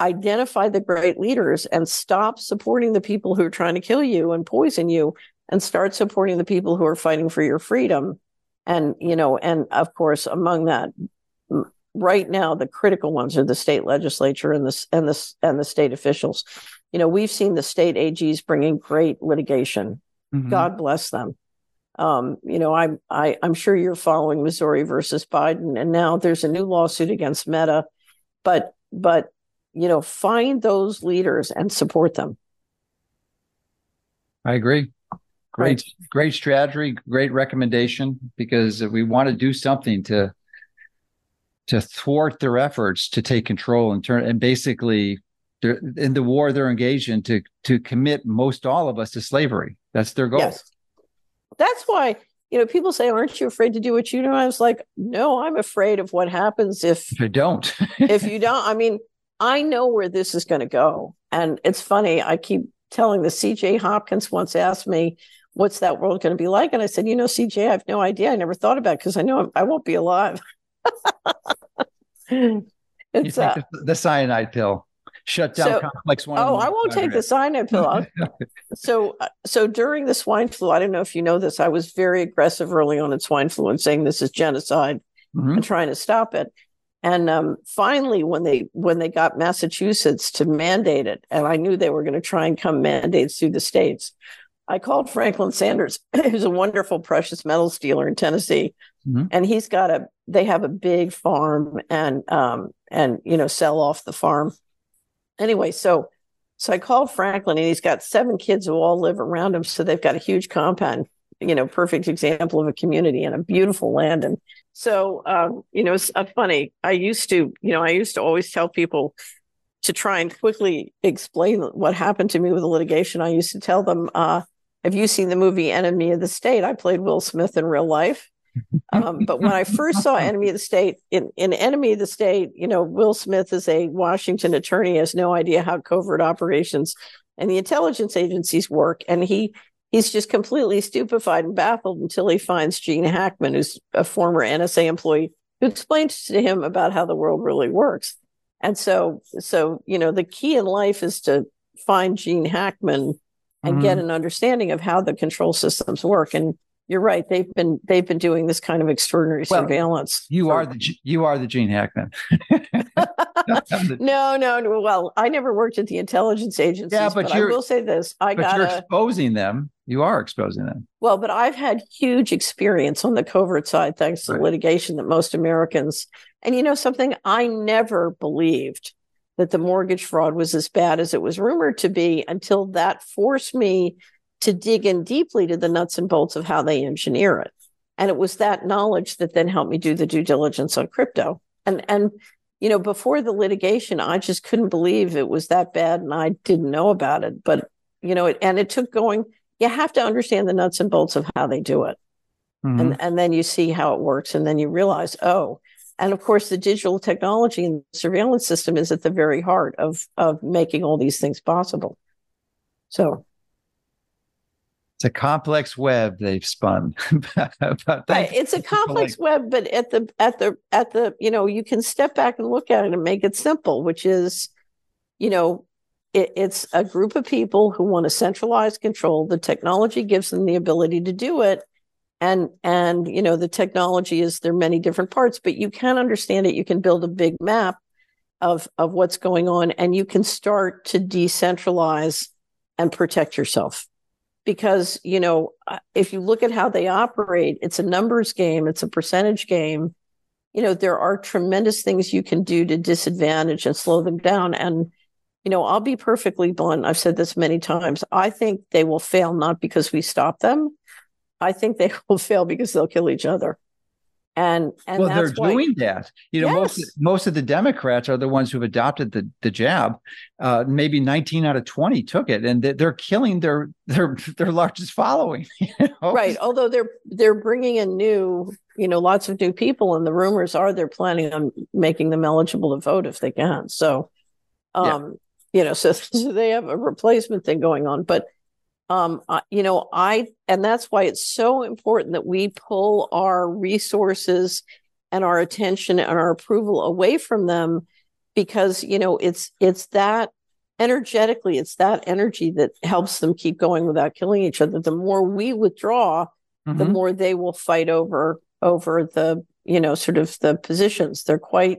identify the great leaders and stop supporting the people who are trying to kill you and poison you, and start supporting the people who are fighting for your freedom. And, you know, and of course, among that, right now, the critical ones are the state legislature and the state officials. You know, we've seen the state AGs bringing great litigation. Mm-hmm. God bless them. You know, I'm sure you're following Missouri versus Biden, and now there's a new lawsuit against Meta. But you know, find those leaders and support them. I agree. Great, right. Great strategy, great recommendation, because we want to do something to thwart their efforts to take control and turn and basically. In the war they're engaged in to commit most all of us to slavery. That's their goal. Yes. That's why, you know, people say, aren't you afraid to do what you do? I was like, no, I'm afraid of what happens if you don't. If you don't, I mean, I know where this is going to go. And it's funny. I keep telling the C.J. Hopkins once asked me, what's that world going to be like? And I said, you know, C.J., I have no idea. I never thought about it because I know I won't be alive. It's the cyanide pill. Shut down complex one. Oh, I won't take the cyanide pill. So during the swine flu, I don't know if you know this, I was very aggressive early on in swine flu and saying this is genocide mm-hmm. and trying to stop it. And finally, when they got Massachusetts to mandate it, and I knew they were going to try and come mandates through the states, I called Franklin Sanders, who's a wonderful precious metals dealer in Tennessee, mm-hmm. and he's got they have a big farm and you know sell off the farm. Anyway, so I called Franklin, and he's got 7 kids who all live around him, so they've got a huge compound. you know, perfect example of a community and a beautiful land. And so, you know, it's funny. I used to always tell people to try and quickly explain what happened to me with the litigation. I used to tell them, have you seen the movie Enemy of the State? I played Will Smith in real life. But when I first saw Enemy of the State, in Enemy of the State, you know, Will Smith is a Washington attorney, has no idea how covert operations and the intelligence agencies work. And he's just completely stupefied and baffled until he finds Gene Hackman, who's a former NSA employee, who explains to him about how the world really works. And so, you know, the key in life is to find Gene Hackman and get an understanding of how the control systems work. And you're right; they've been doing this kind of extraordinary surveillance. You are the Gene Hackman. No. Well, I never worked at the intelligence agencies. Yeah, but I will say this: you're exposing them. You are exposing them. Well, but I've had huge experience on the covert side, thanks to litigation that most Americans. And you know something? I never believed that the mortgage fraud was as bad as it was rumored to be until that forced me to dig in deeply to the nuts and bolts of how they engineer it. And it was that knowledge that then helped me do the due diligence on crypto. And you know, before the litigation, I just couldn't believe it was that bad and I didn't know about it. But, you know, it took going, you have to understand the nuts and bolts of how they do it. Mm-hmm. And then you see how it works and then you realize, oh. And of course, the digital technology and surveillance system is at the very heart of making all these things possible. So it's a complex web they've spun. It's a complex web, but at the you know, you can step back and look at it and make it simple, which is, you know, it's a group of people who want to centralize control. The technology gives them the ability to do it. And you know, the technology is, there are many different parts, but you can understand it. You can build a big map of what's going on, and you can start to decentralize and protect yourself. Because, you know, if you look at how they operate, it's a numbers game. It's a percentage game. You know, there are tremendous things you can do to disadvantage and slow them down. And, you know, I'll be perfectly blunt. I've said this many times. I think they will fail, not because we stop them. I think they will fail because they'll kill each other. And well, that's they're doing that. You know, yes. Most of the Democrats are the ones who've adopted the jab. Maybe 19 out of 20 took it, and they're killing their largest following. You know? Right. Although they're bringing in new, you know, lots of new people, and the rumors are they're planning on making them eligible to vote if they can. So, you know, so they have a replacement thing going on, but. You know, and that's why it's so important that we pull our resources and our attention and our approval away from them, because, you know, it's that energetically, it's that energy that helps them keep going without killing each other. The more we withdraw, the more they will fight over the, you know, sort of the positions. They're quite,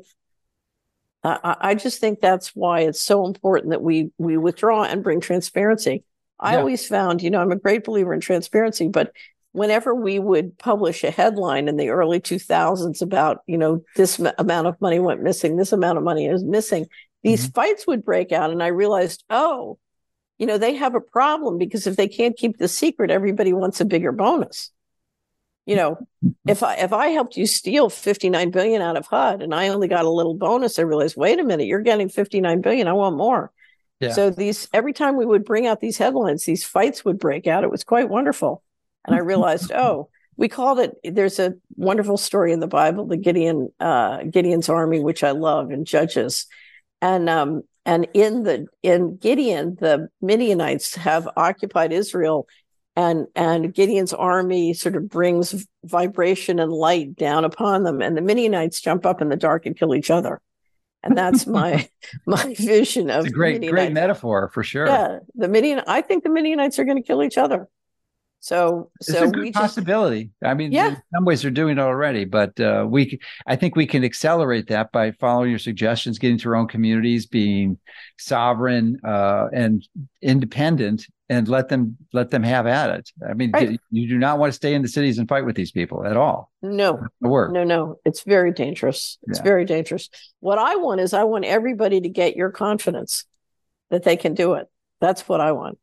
I just think that's why it's so important that we withdraw and bring transparency. I always found, you know, I'm a great believer in transparency, but whenever we would publish a headline in the early 2000s about, you know, this amount of money went missing, this amount of money is missing, these fights would break out. And I realized, oh, you know, they have a problem, because if they can't keep the secret, everybody wants a bigger bonus. You know, if I helped you steal $59 billion out of HUD and I only got a little bonus, I realized, wait a minute, you're getting $59 billion. I want more. Yeah. So every time we would bring out these headlines, these fights would break out. It was quite wonderful. And I realized, oh, we called it, there's a wonderful story in the Bible, the Gideon's army, which I love, in Judges. And in Gideon, the Midianites have occupied Israel, and Gideon's army sort of brings vibration and light down upon them. And the Midianites jump up in the dark and kill each other. And that's my vision of it's a great metaphor for sure. Yeah, I think the Midianites are going to kill each other. So it's a good possibility. I mean, in some ways they're doing it already, but I think we can accelerate that by following your suggestions, getting to our own communities, being sovereign and independent, and let them have at it. I mean, you do not want to stay in the cities and fight with these people at all. No, no. It's very dangerous. It's very dangerous. What I want is everybody to get your confidence that they can do it. That's what I want.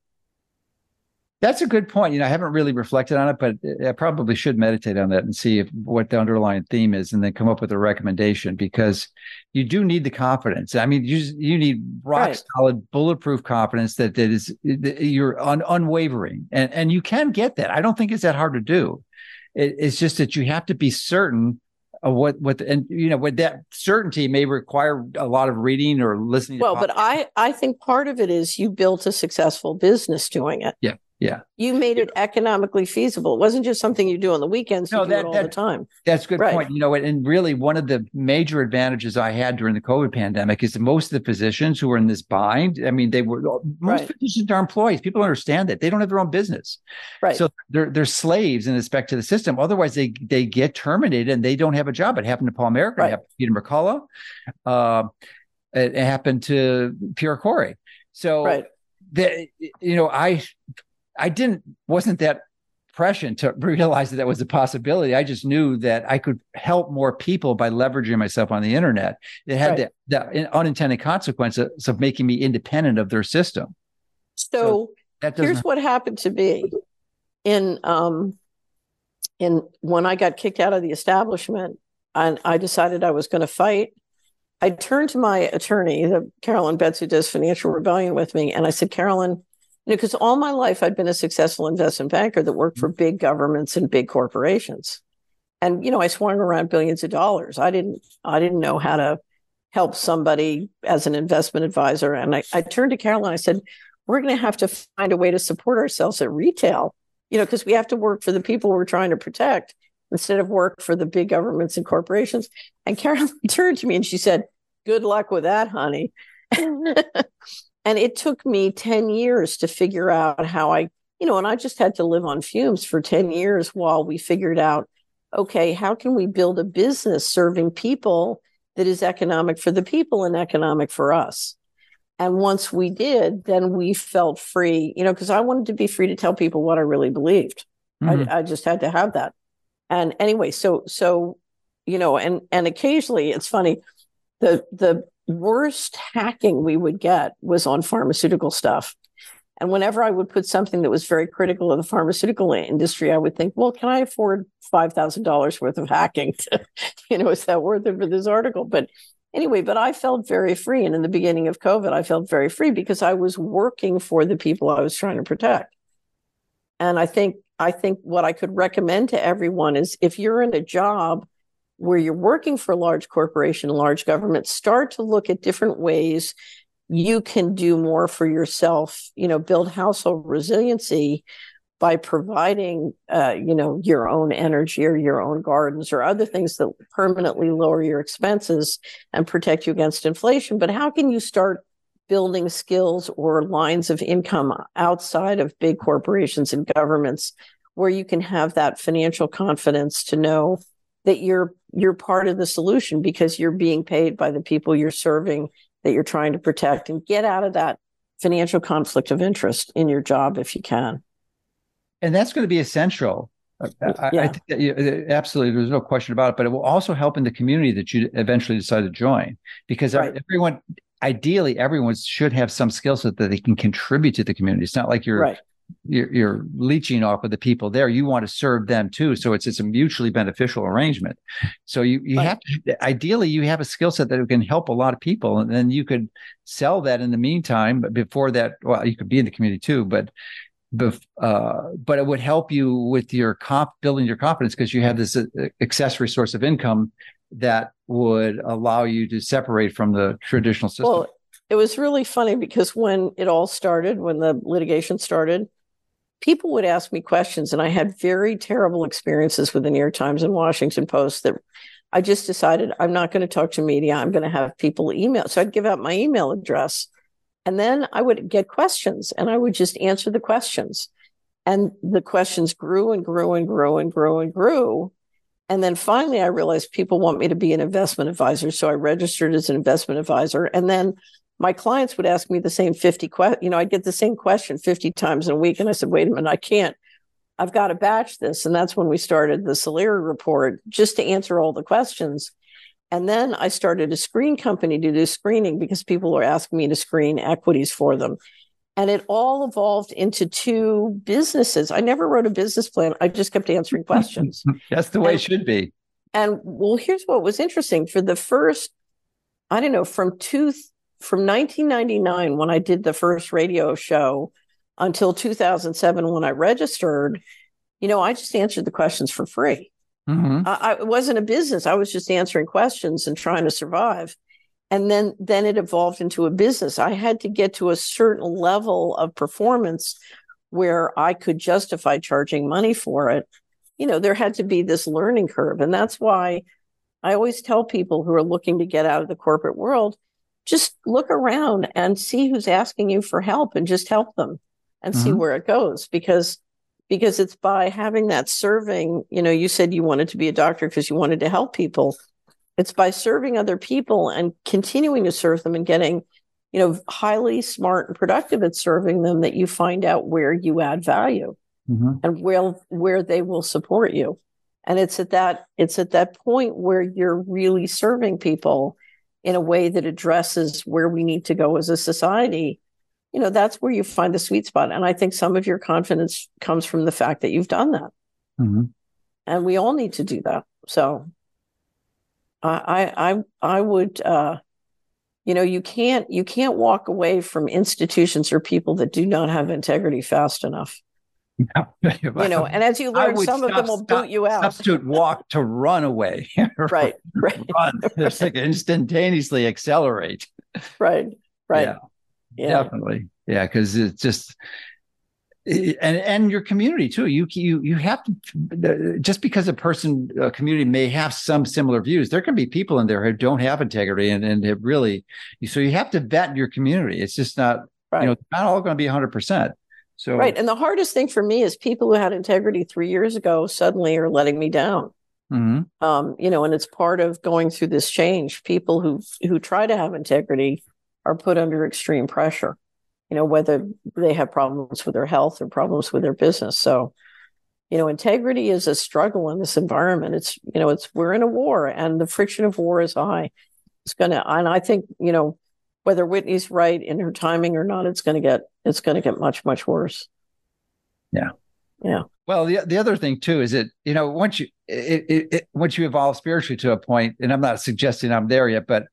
That's a good point. You know, I haven't really reflected on it, but I probably should meditate on that and see if, what the underlying theme is, and then come up with a recommendation, because you do need the confidence. I mean, you need rock solid, bulletproof confidence that you're unwavering, and you can get that. I don't think it's that hard to do. It's just that you have to be certain of what, and you know, what that certainty may require a lot of reading or listening. Well, but I think part of it is you built a successful business doing it. Yeah. Yeah. You made it economically feasible. It wasn't just something you do on the weekends. No, you do it all the time. That's a good point. You know, and really one of the major advantages I had during the COVID pandemic is that most of the physicians who were in this bind, I mean, most physicians are employees. People understand that. They don't have their own business. Right. So they're slaves in respect to the system. Otherwise, they get terminated and they don't have a job. It happened to Paul Merrick. It happened to Peter Mercola. It happened to Pierre Corey. So, you know, I wasn't that prescient to realize that that was a possibility. I just knew that I could help more people by leveraging myself on the internet. It had the unintended consequences of making me independent of their system. So here's what happened to me in when I got kicked out of the establishment, and I decided I was going to fight. I turned to my attorney, Carolyn Betts, who does Financial Rebellion with me, and I said, Carolyn, because all my life I'd been a successful investment banker that worked for big governments and big corporations. And, you know, I swung around billions of dollars. I didn't know how to help somebody as an investment advisor. And I turned to Carolyn. I said, we're going to have to find a way to support ourselves at retail, you know, because we have to work for the people we're trying to protect instead of work for the big governments and corporations. And Carolyn turned to me and she said, good luck with that, honey. And it took me 10 years to figure out how I, you know, and I just had to live on fumes for 10 years while we figured out, okay, how can we build a business serving people that is economic for the people and economic for us? And once we did, then we felt free, you know, because I wanted to be free to tell people what I really believed. Mm-hmm. I just had to have that. And anyway, so, you know, and occasionally it's funny, the worst hacking we would get was on pharmaceutical stuff. And whenever I would put something that was very critical of the pharmaceutical industry, I would think, well, can I afford $5,000 worth of hacking? You know, is that worth it for this article? But anyway, but I felt very free. And in the beginning of COVID, I felt very free because I was working for the people I was trying to protect. And I think what I could recommend to everyone is if you're in a job where you're working for a large corporation, large government, start to look at different ways you can do more for yourself, you know, build household resiliency by providing, you know, your own energy or your own gardens or other things that permanently lower your expenses and protect you against inflation. But how can you start building skills or lines of income outside of big corporations and governments where you can have that financial confidence to know that you're part of the solution because you're being paid by the people you're serving that you're trying to protect, and get out of that financial conflict of interest in your job if you can. And that's going to be essential. I think that absolutely, there's no question about it, but it will also help in the community that you eventually decide to join, because everyone should have some skill set that they can contribute to the community. It's not like you're leeching off of the people there. You want to serve them too. So it's a mutually beneficial arrangement. So you have to, ideally you have a skill set that can help a lot of people. And then you could sell that in the meantime, but before that, well, you could be in the community too, but it would help you with your building your confidence, because you have this accessory source of income that would allow you to separate from the traditional system. Well, it was really funny because when it all started, when the litigation started, people would ask me questions, and I had very terrible experiences with the New York Times and Washington Post that I just decided I'm not going to talk to media. I'm going to have people email. So I'd give out my email address, and then I would get questions, and I would just answer the questions. And the questions grew and grew and grew and grew and grew. And then finally I realized people want me to be an investment advisor. So I registered as an investment advisor. And then my clients would ask me the same 50 questions. You know, I'd get the same question 50 times in a week. And I said, wait a minute, I can't. I've got to batch this. And that's when we started the Solari Report, just to answer all the questions. And then I started a screen company to do screening because people were asking me to screen equities for them. And it all evolved into two businesses. I never wrote a business plan. I just kept answering questions. That's the way it should be. And well, here's what was interesting. For the first, I don't know, from 1999, when I did the first radio show, until 2007, when I registered, I just answered the questions for free. Mm-hmm. It wasn't a business. I was just answering questions and trying to survive. And then it evolved into a business. I had to get to a certain level of performance where I could justify charging money for it. There had to be this learning curve. And that's why I always tell people who are looking to get out of the corporate world, just look around and see who's asking you for help and just help them and mm-hmm. see where it goes. Because it's by having that serving, you said you wanted to be a doctor because you wanted to help people. It's by serving other people and continuing to serve them and getting, highly smart and productive at serving them that you find out where you add value mm-hmm. and where they will support you. And it's at that point where you're really serving people in a way that addresses where we need to go as a society. That's where you find the sweet spot. And I think some of your confidence comes from the fact that you've done that. Mm-hmm. And we all need to do that. So I would, you can't walk away from institutions or people that do not have integrity fast enough. And as you learn, some of them will boot you out. Substitute walk to run away. Right. Run. It's like instantaneously accelerate. Right. Yeah. Definitely. Yeah. Because it's just, and your community too, you have to, just because a community may have some similar views, there can be people in there who don't have integrity and it really, so you have to vet your community. It's just not, it's not all going to be 100%. So, right. And the hardest thing for me is people who had integrity 3 years ago suddenly are letting me down. Mm-hmm. And it's part of going through this change. People who try to have integrity are put under extreme pressure, whether they have problems with their health or problems with their business. So, integrity is a struggle in this environment. It's, we're in a war and the friction of war is high. And I think, whether Whitney's right in her timing or not, it's going to get much, much worse. Yeah. Yeah. Well, the other thing too is that once you evolve spiritually to a point, and I'm not suggesting I'm there yet, but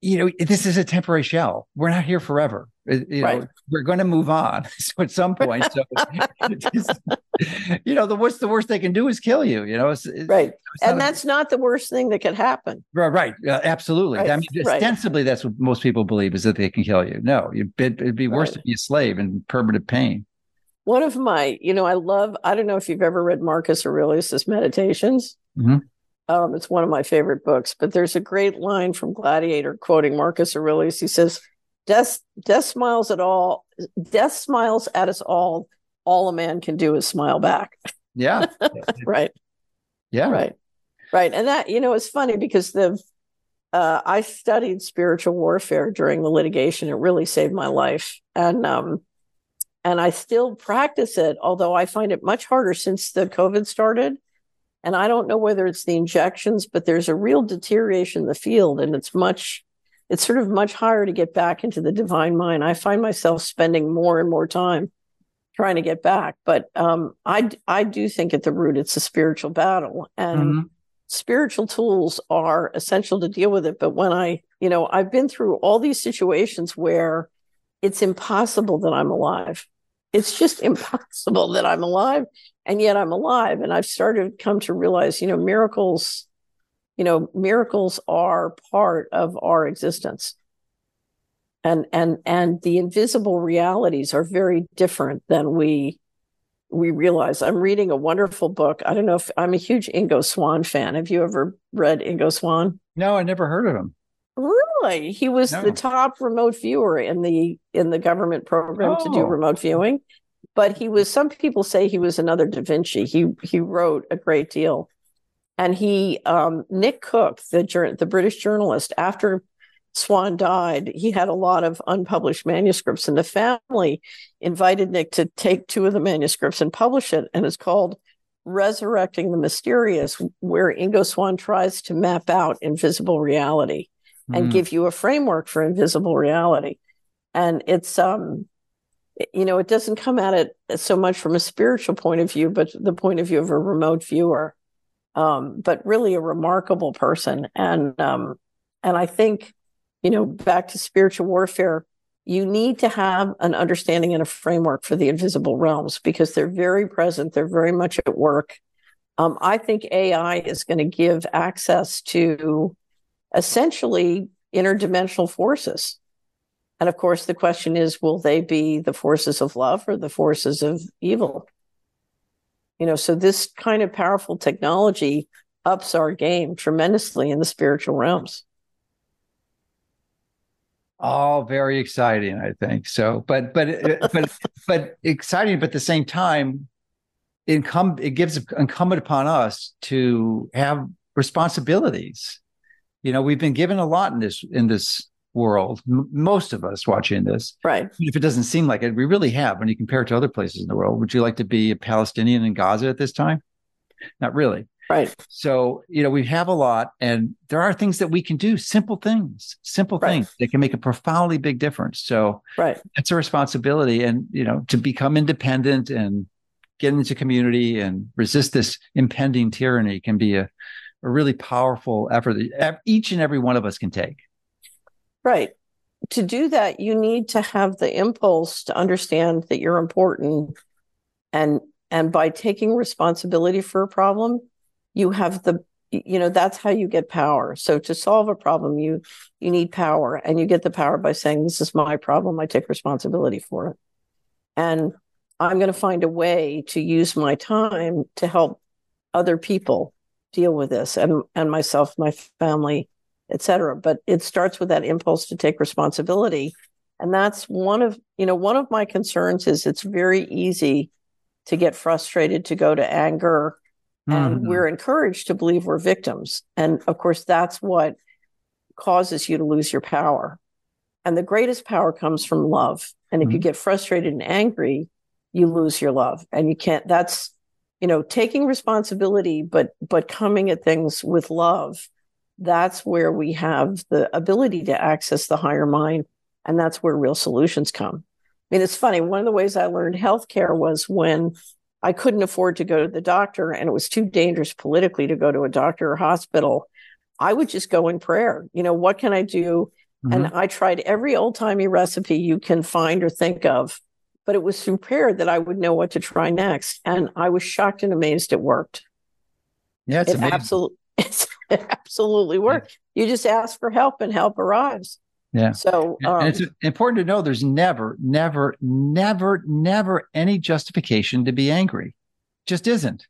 this is a temporary shell. We're not here forever. We're going to move on. So at some point, what's the worst they can do is kill you. That's not the worst thing that could happen. Right. Absolutely. Right. I mean, ostensibly, that's what most people believe is that they can kill you. No, it'd be worse to be a slave in permanent pain. One of my, I don't know if you've ever read Marcus Aurelius's Meditations. Mm-hmm. It's one of my favorite books, but there's a great line from Gladiator quoting Marcus Aurelius. He says, death smiles at us all. All a man can do is smile back. Yeah. Right. Yeah. Right. And that, it's funny because I studied spiritual warfare during the litigation. It really saved my life. And I still practice it, although I find it much harder since the COVID started. And I don't know whether it's the injections, but there's a real deterioration in the field. And it's sort of much higher to get back into the divine mind. I find myself spending more and more time trying to get back. But I do think at the root, it's a spiritual battle. And mm-hmm. spiritual tools are essential to deal with it. But when I've been through all these situations where it's impossible that I'm alive. It's just impossible that I'm alive. And yet I'm alive. And I've started to come to realize, miracles are part of our existence. And the invisible realities are very different than we realize. I'm reading a wonderful book. I don't know if I'm a huge Ingo Swann fan. Have you ever read Ingo Swann? No, I never heard of him. Really? He was the top remote viewer in the government program to do remote viewing. But some people say he was another Da Vinci. He wrote a great deal. And Nick Cook, the British journalist, after Swan died, he had a lot of unpublished manuscripts. And the family invited Nick to take two of the manuscripts and publish it. And it's called Resurrecting the Mysterious, where Ingo Swann tries to map out invisible reality and give you a framework for invisible reality. And it's, you know, it doesn't come at it so much from a spiritual point of view, but the point of view of a remote viewer, but really a remarkable person. And I think, you know, back to spiritual warfare, you need to have an understanding and a framework for the invisible realms because they're very present. They're very much at work. I think AI is going to give access to essentially interdimensional forces. And of course, the question is, will they be the forces of love or the forces of evil? You know, so this kind of powerful technology ups our game tremendously in the spiritual realms. All very exciting, I think. So, but exciting, but at the same time, it gives incumbent upon us to have responsibilities. You know, we've been given a lot in this world. Most of us watching this, right? If it doesn't seem like it, we really have. When you compare it to other places in the world, would you like to be a Palestinian in Gaza at this time? Not really. Right. So, you know, we have a lot, and there are things that we can do, simple things that can make a profoundly big difference. So it's a responsibility, and, you know, to become independent and get into community and resist this impending tyranny can be a really powerful effort that each and every one of us can take. Right. To do that, you need to have the impulse to understand that you're important, and by taking responsibility for a problem, you have the, you know, that's how you get power. So to solve a problem, you need power, and you get the power by saying, this is my problem. I take responsibility for it. And I'm going to find a way to use my time to help other people deal with this and myself, my family, et cetera. But it starts with that impulse to take responsibility. And that's one of my concerns is it's very easy to get frustrated, to go to anger. And we're encouraged to believe we're victims. And of course, that's what causes you to lose your power. And the greatest power comes from love. And if you get frustrated and angry, you lose your love. And you can't, that's, you know, taking responsibility, but coming at things with love, that's where we have the ability to access the higher mind. And that's where real solutions come. I mean, it's funny. One of the ways I learned healthcare was when I couldn't afford to go to the doctor and it was too dangerous politically to go to a doctor or hospital. I would just go in prayer. You know, what can I do? Mm-hmm. And I tried every old-timey recipe you can find or think of, but it was through prayer that I would know what to try next. And I was shocked and amazed it worked. Yeah, it absolutely worked. Yeah. You just ask for help and help arrives. Yeah. So and it's important to know there's never any justification to be angry. Just isn't.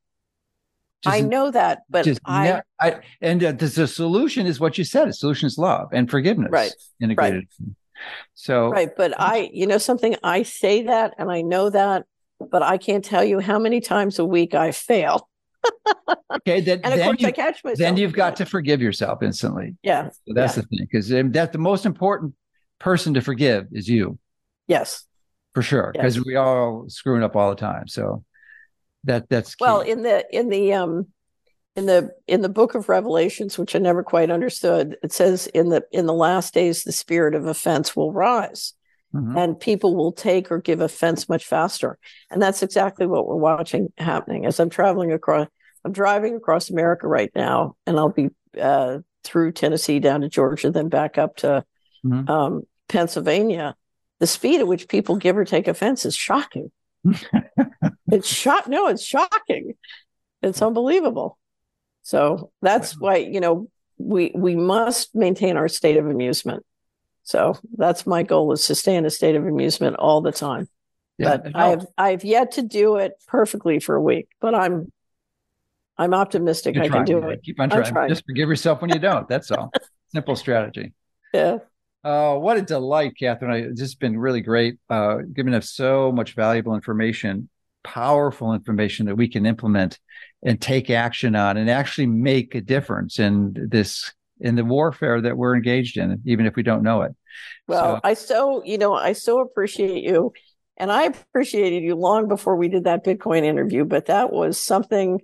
I know that, but the solution is what you said. The solution is love and forgiveness. Right. Integrated. Right. So. Right. But I say that and I know that, but I can't tell you how many times a week I fail. Okay, I catch myself. Then you've got to forgive yourself instantly. Yeah, so that's the thing, because that's the most important person to forgive is you. Yes, for sure, because we all screwing up all the time. So that's key. Well, in the book of Revelations, which I never quite understood, it says in the last days the spirit of offense will rise, and people will take or give offense much faster, and that's exactly what we're watching happening. As I'm driving across America right now, and I'll be through Tennessee down to Georgia, then back up to Pennsylvania. The speed at which people give or take offense is shocking. It's shocking. It's unbelievable. So that's why, you know, we must maintain our state of amusement. So that's my goal, is to stay in a state of amusement all the time. Yeah, but I've yet to do it perfectly for a week, but I'm optimistic I can do it. Keep on trying. Just forgive yourself when you don't. That's all. Simple strategy. Yeah. What a delight, Catherine. It's just been really great, giving us so much valuable information, powerful information that we can implement and take action on and actually make a difference in the warfare that we're engaged in, even if we don't know it. Well, I so appreciate you. And I appreciated you long before we did that Bitcoin interview, but that was something.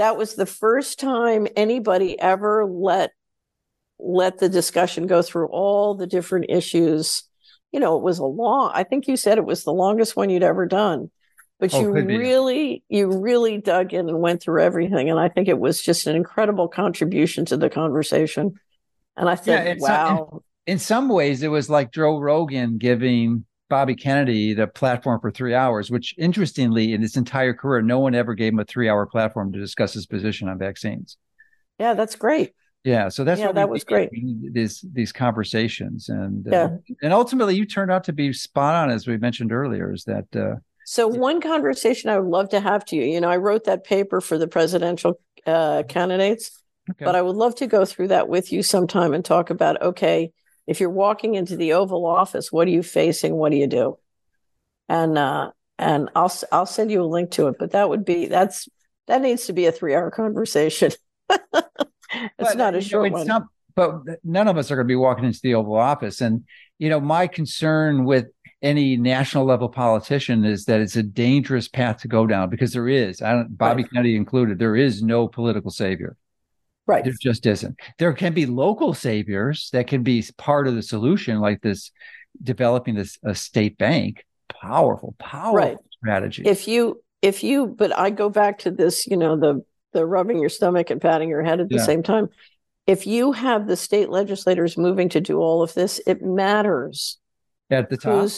That was the first time anybody ever let the discussion go through all the different issues you know, it was a long, I think you said it was the longest one you'd ever done, but you really dug in and went through everything. And I think it was just an incredible contribution to the conversation. And I think, wow. In some ways, it was like Joe Rogan giving Bobby Kennedy the platform for 3 hours, which interestingly, in his entire career, no one ever gave him a 3-hour platform to discuss his position on vaccines. Yeah, that's great. Yeah, so that's what that was great. These conversations, and ultimately, you turned out to be spot on, as we mentioned earlier. Is that so? One conversation I would love to have to you. You know, I wrote that paper for the presidential candidates, but I would love to go through that with you sometime and talk about if you're walking into the Oval Office, what are you facing? What do you do? And I'll send you a link to it. But that needs to be a 3-hour conversation. It's not a short one. But none of us are going to be walking into the Oval Office. And you know, my concern with any national level politician is that it's a dangerous path to go down because there is, Bobby Kennedy included, there is no political savior. Right. There just isn't. There can be local saviors that can be part of the solution, like developing a state bank. Powerful strategy. But I go back to this, you know, the rubbing your stomach and patting your head at the same time. If you have the state legislators moving to do all of this, it matters. At the top?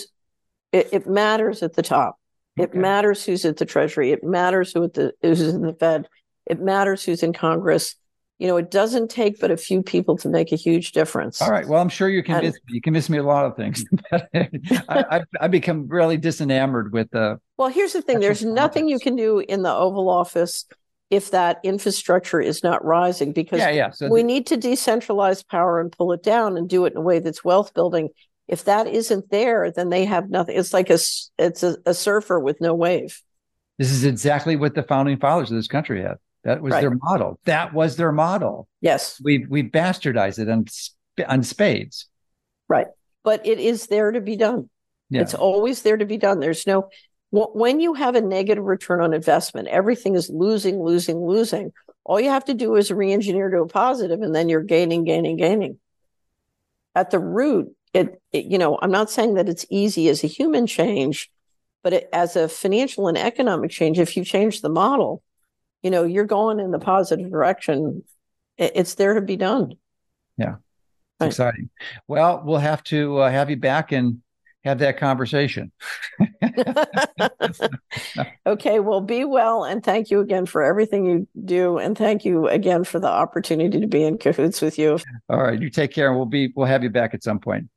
It matters at the top. Okay. It matters who's at the Treasury. It matters who's in the Fed. It matters who's in Congress. You know, it doesn't take but a few people to make a huge difference. All right. Well, I'm sure you convinced me. You convinced me a lot of things. I become really disenamored with the... Well, here's the thing. There's nothing you can do in the Oval Office if that infrastructure is not rising, because So we need to decentralize power and pull it down and do it in a way that's wealth building. If that isn't there, then they have nothing. It's like a surfer with no wave. This is exactly what the founding fathers of this country had. That was their model. Yes. We bastardized it on spades. Right. But it is there to be done. Yeah. It's always there to be done. When you have a negative return on investment, everything is losing. All you have to do is re-engineer to a positive, and then you're gaining. At the root, I'm not saying that it's easy as a human change, but as a financial and economic change, if you change the model, you know, you're going in the positive direction. It's there to be done. Yeah. Right. Exciting. Well, we'll have to have you back and have that conversation. Okay. Well, be well. And thank you again for everything you do. And thank you again for the opportunity to be in cahoots with you. All right. You take care. And we'll have you back at some point.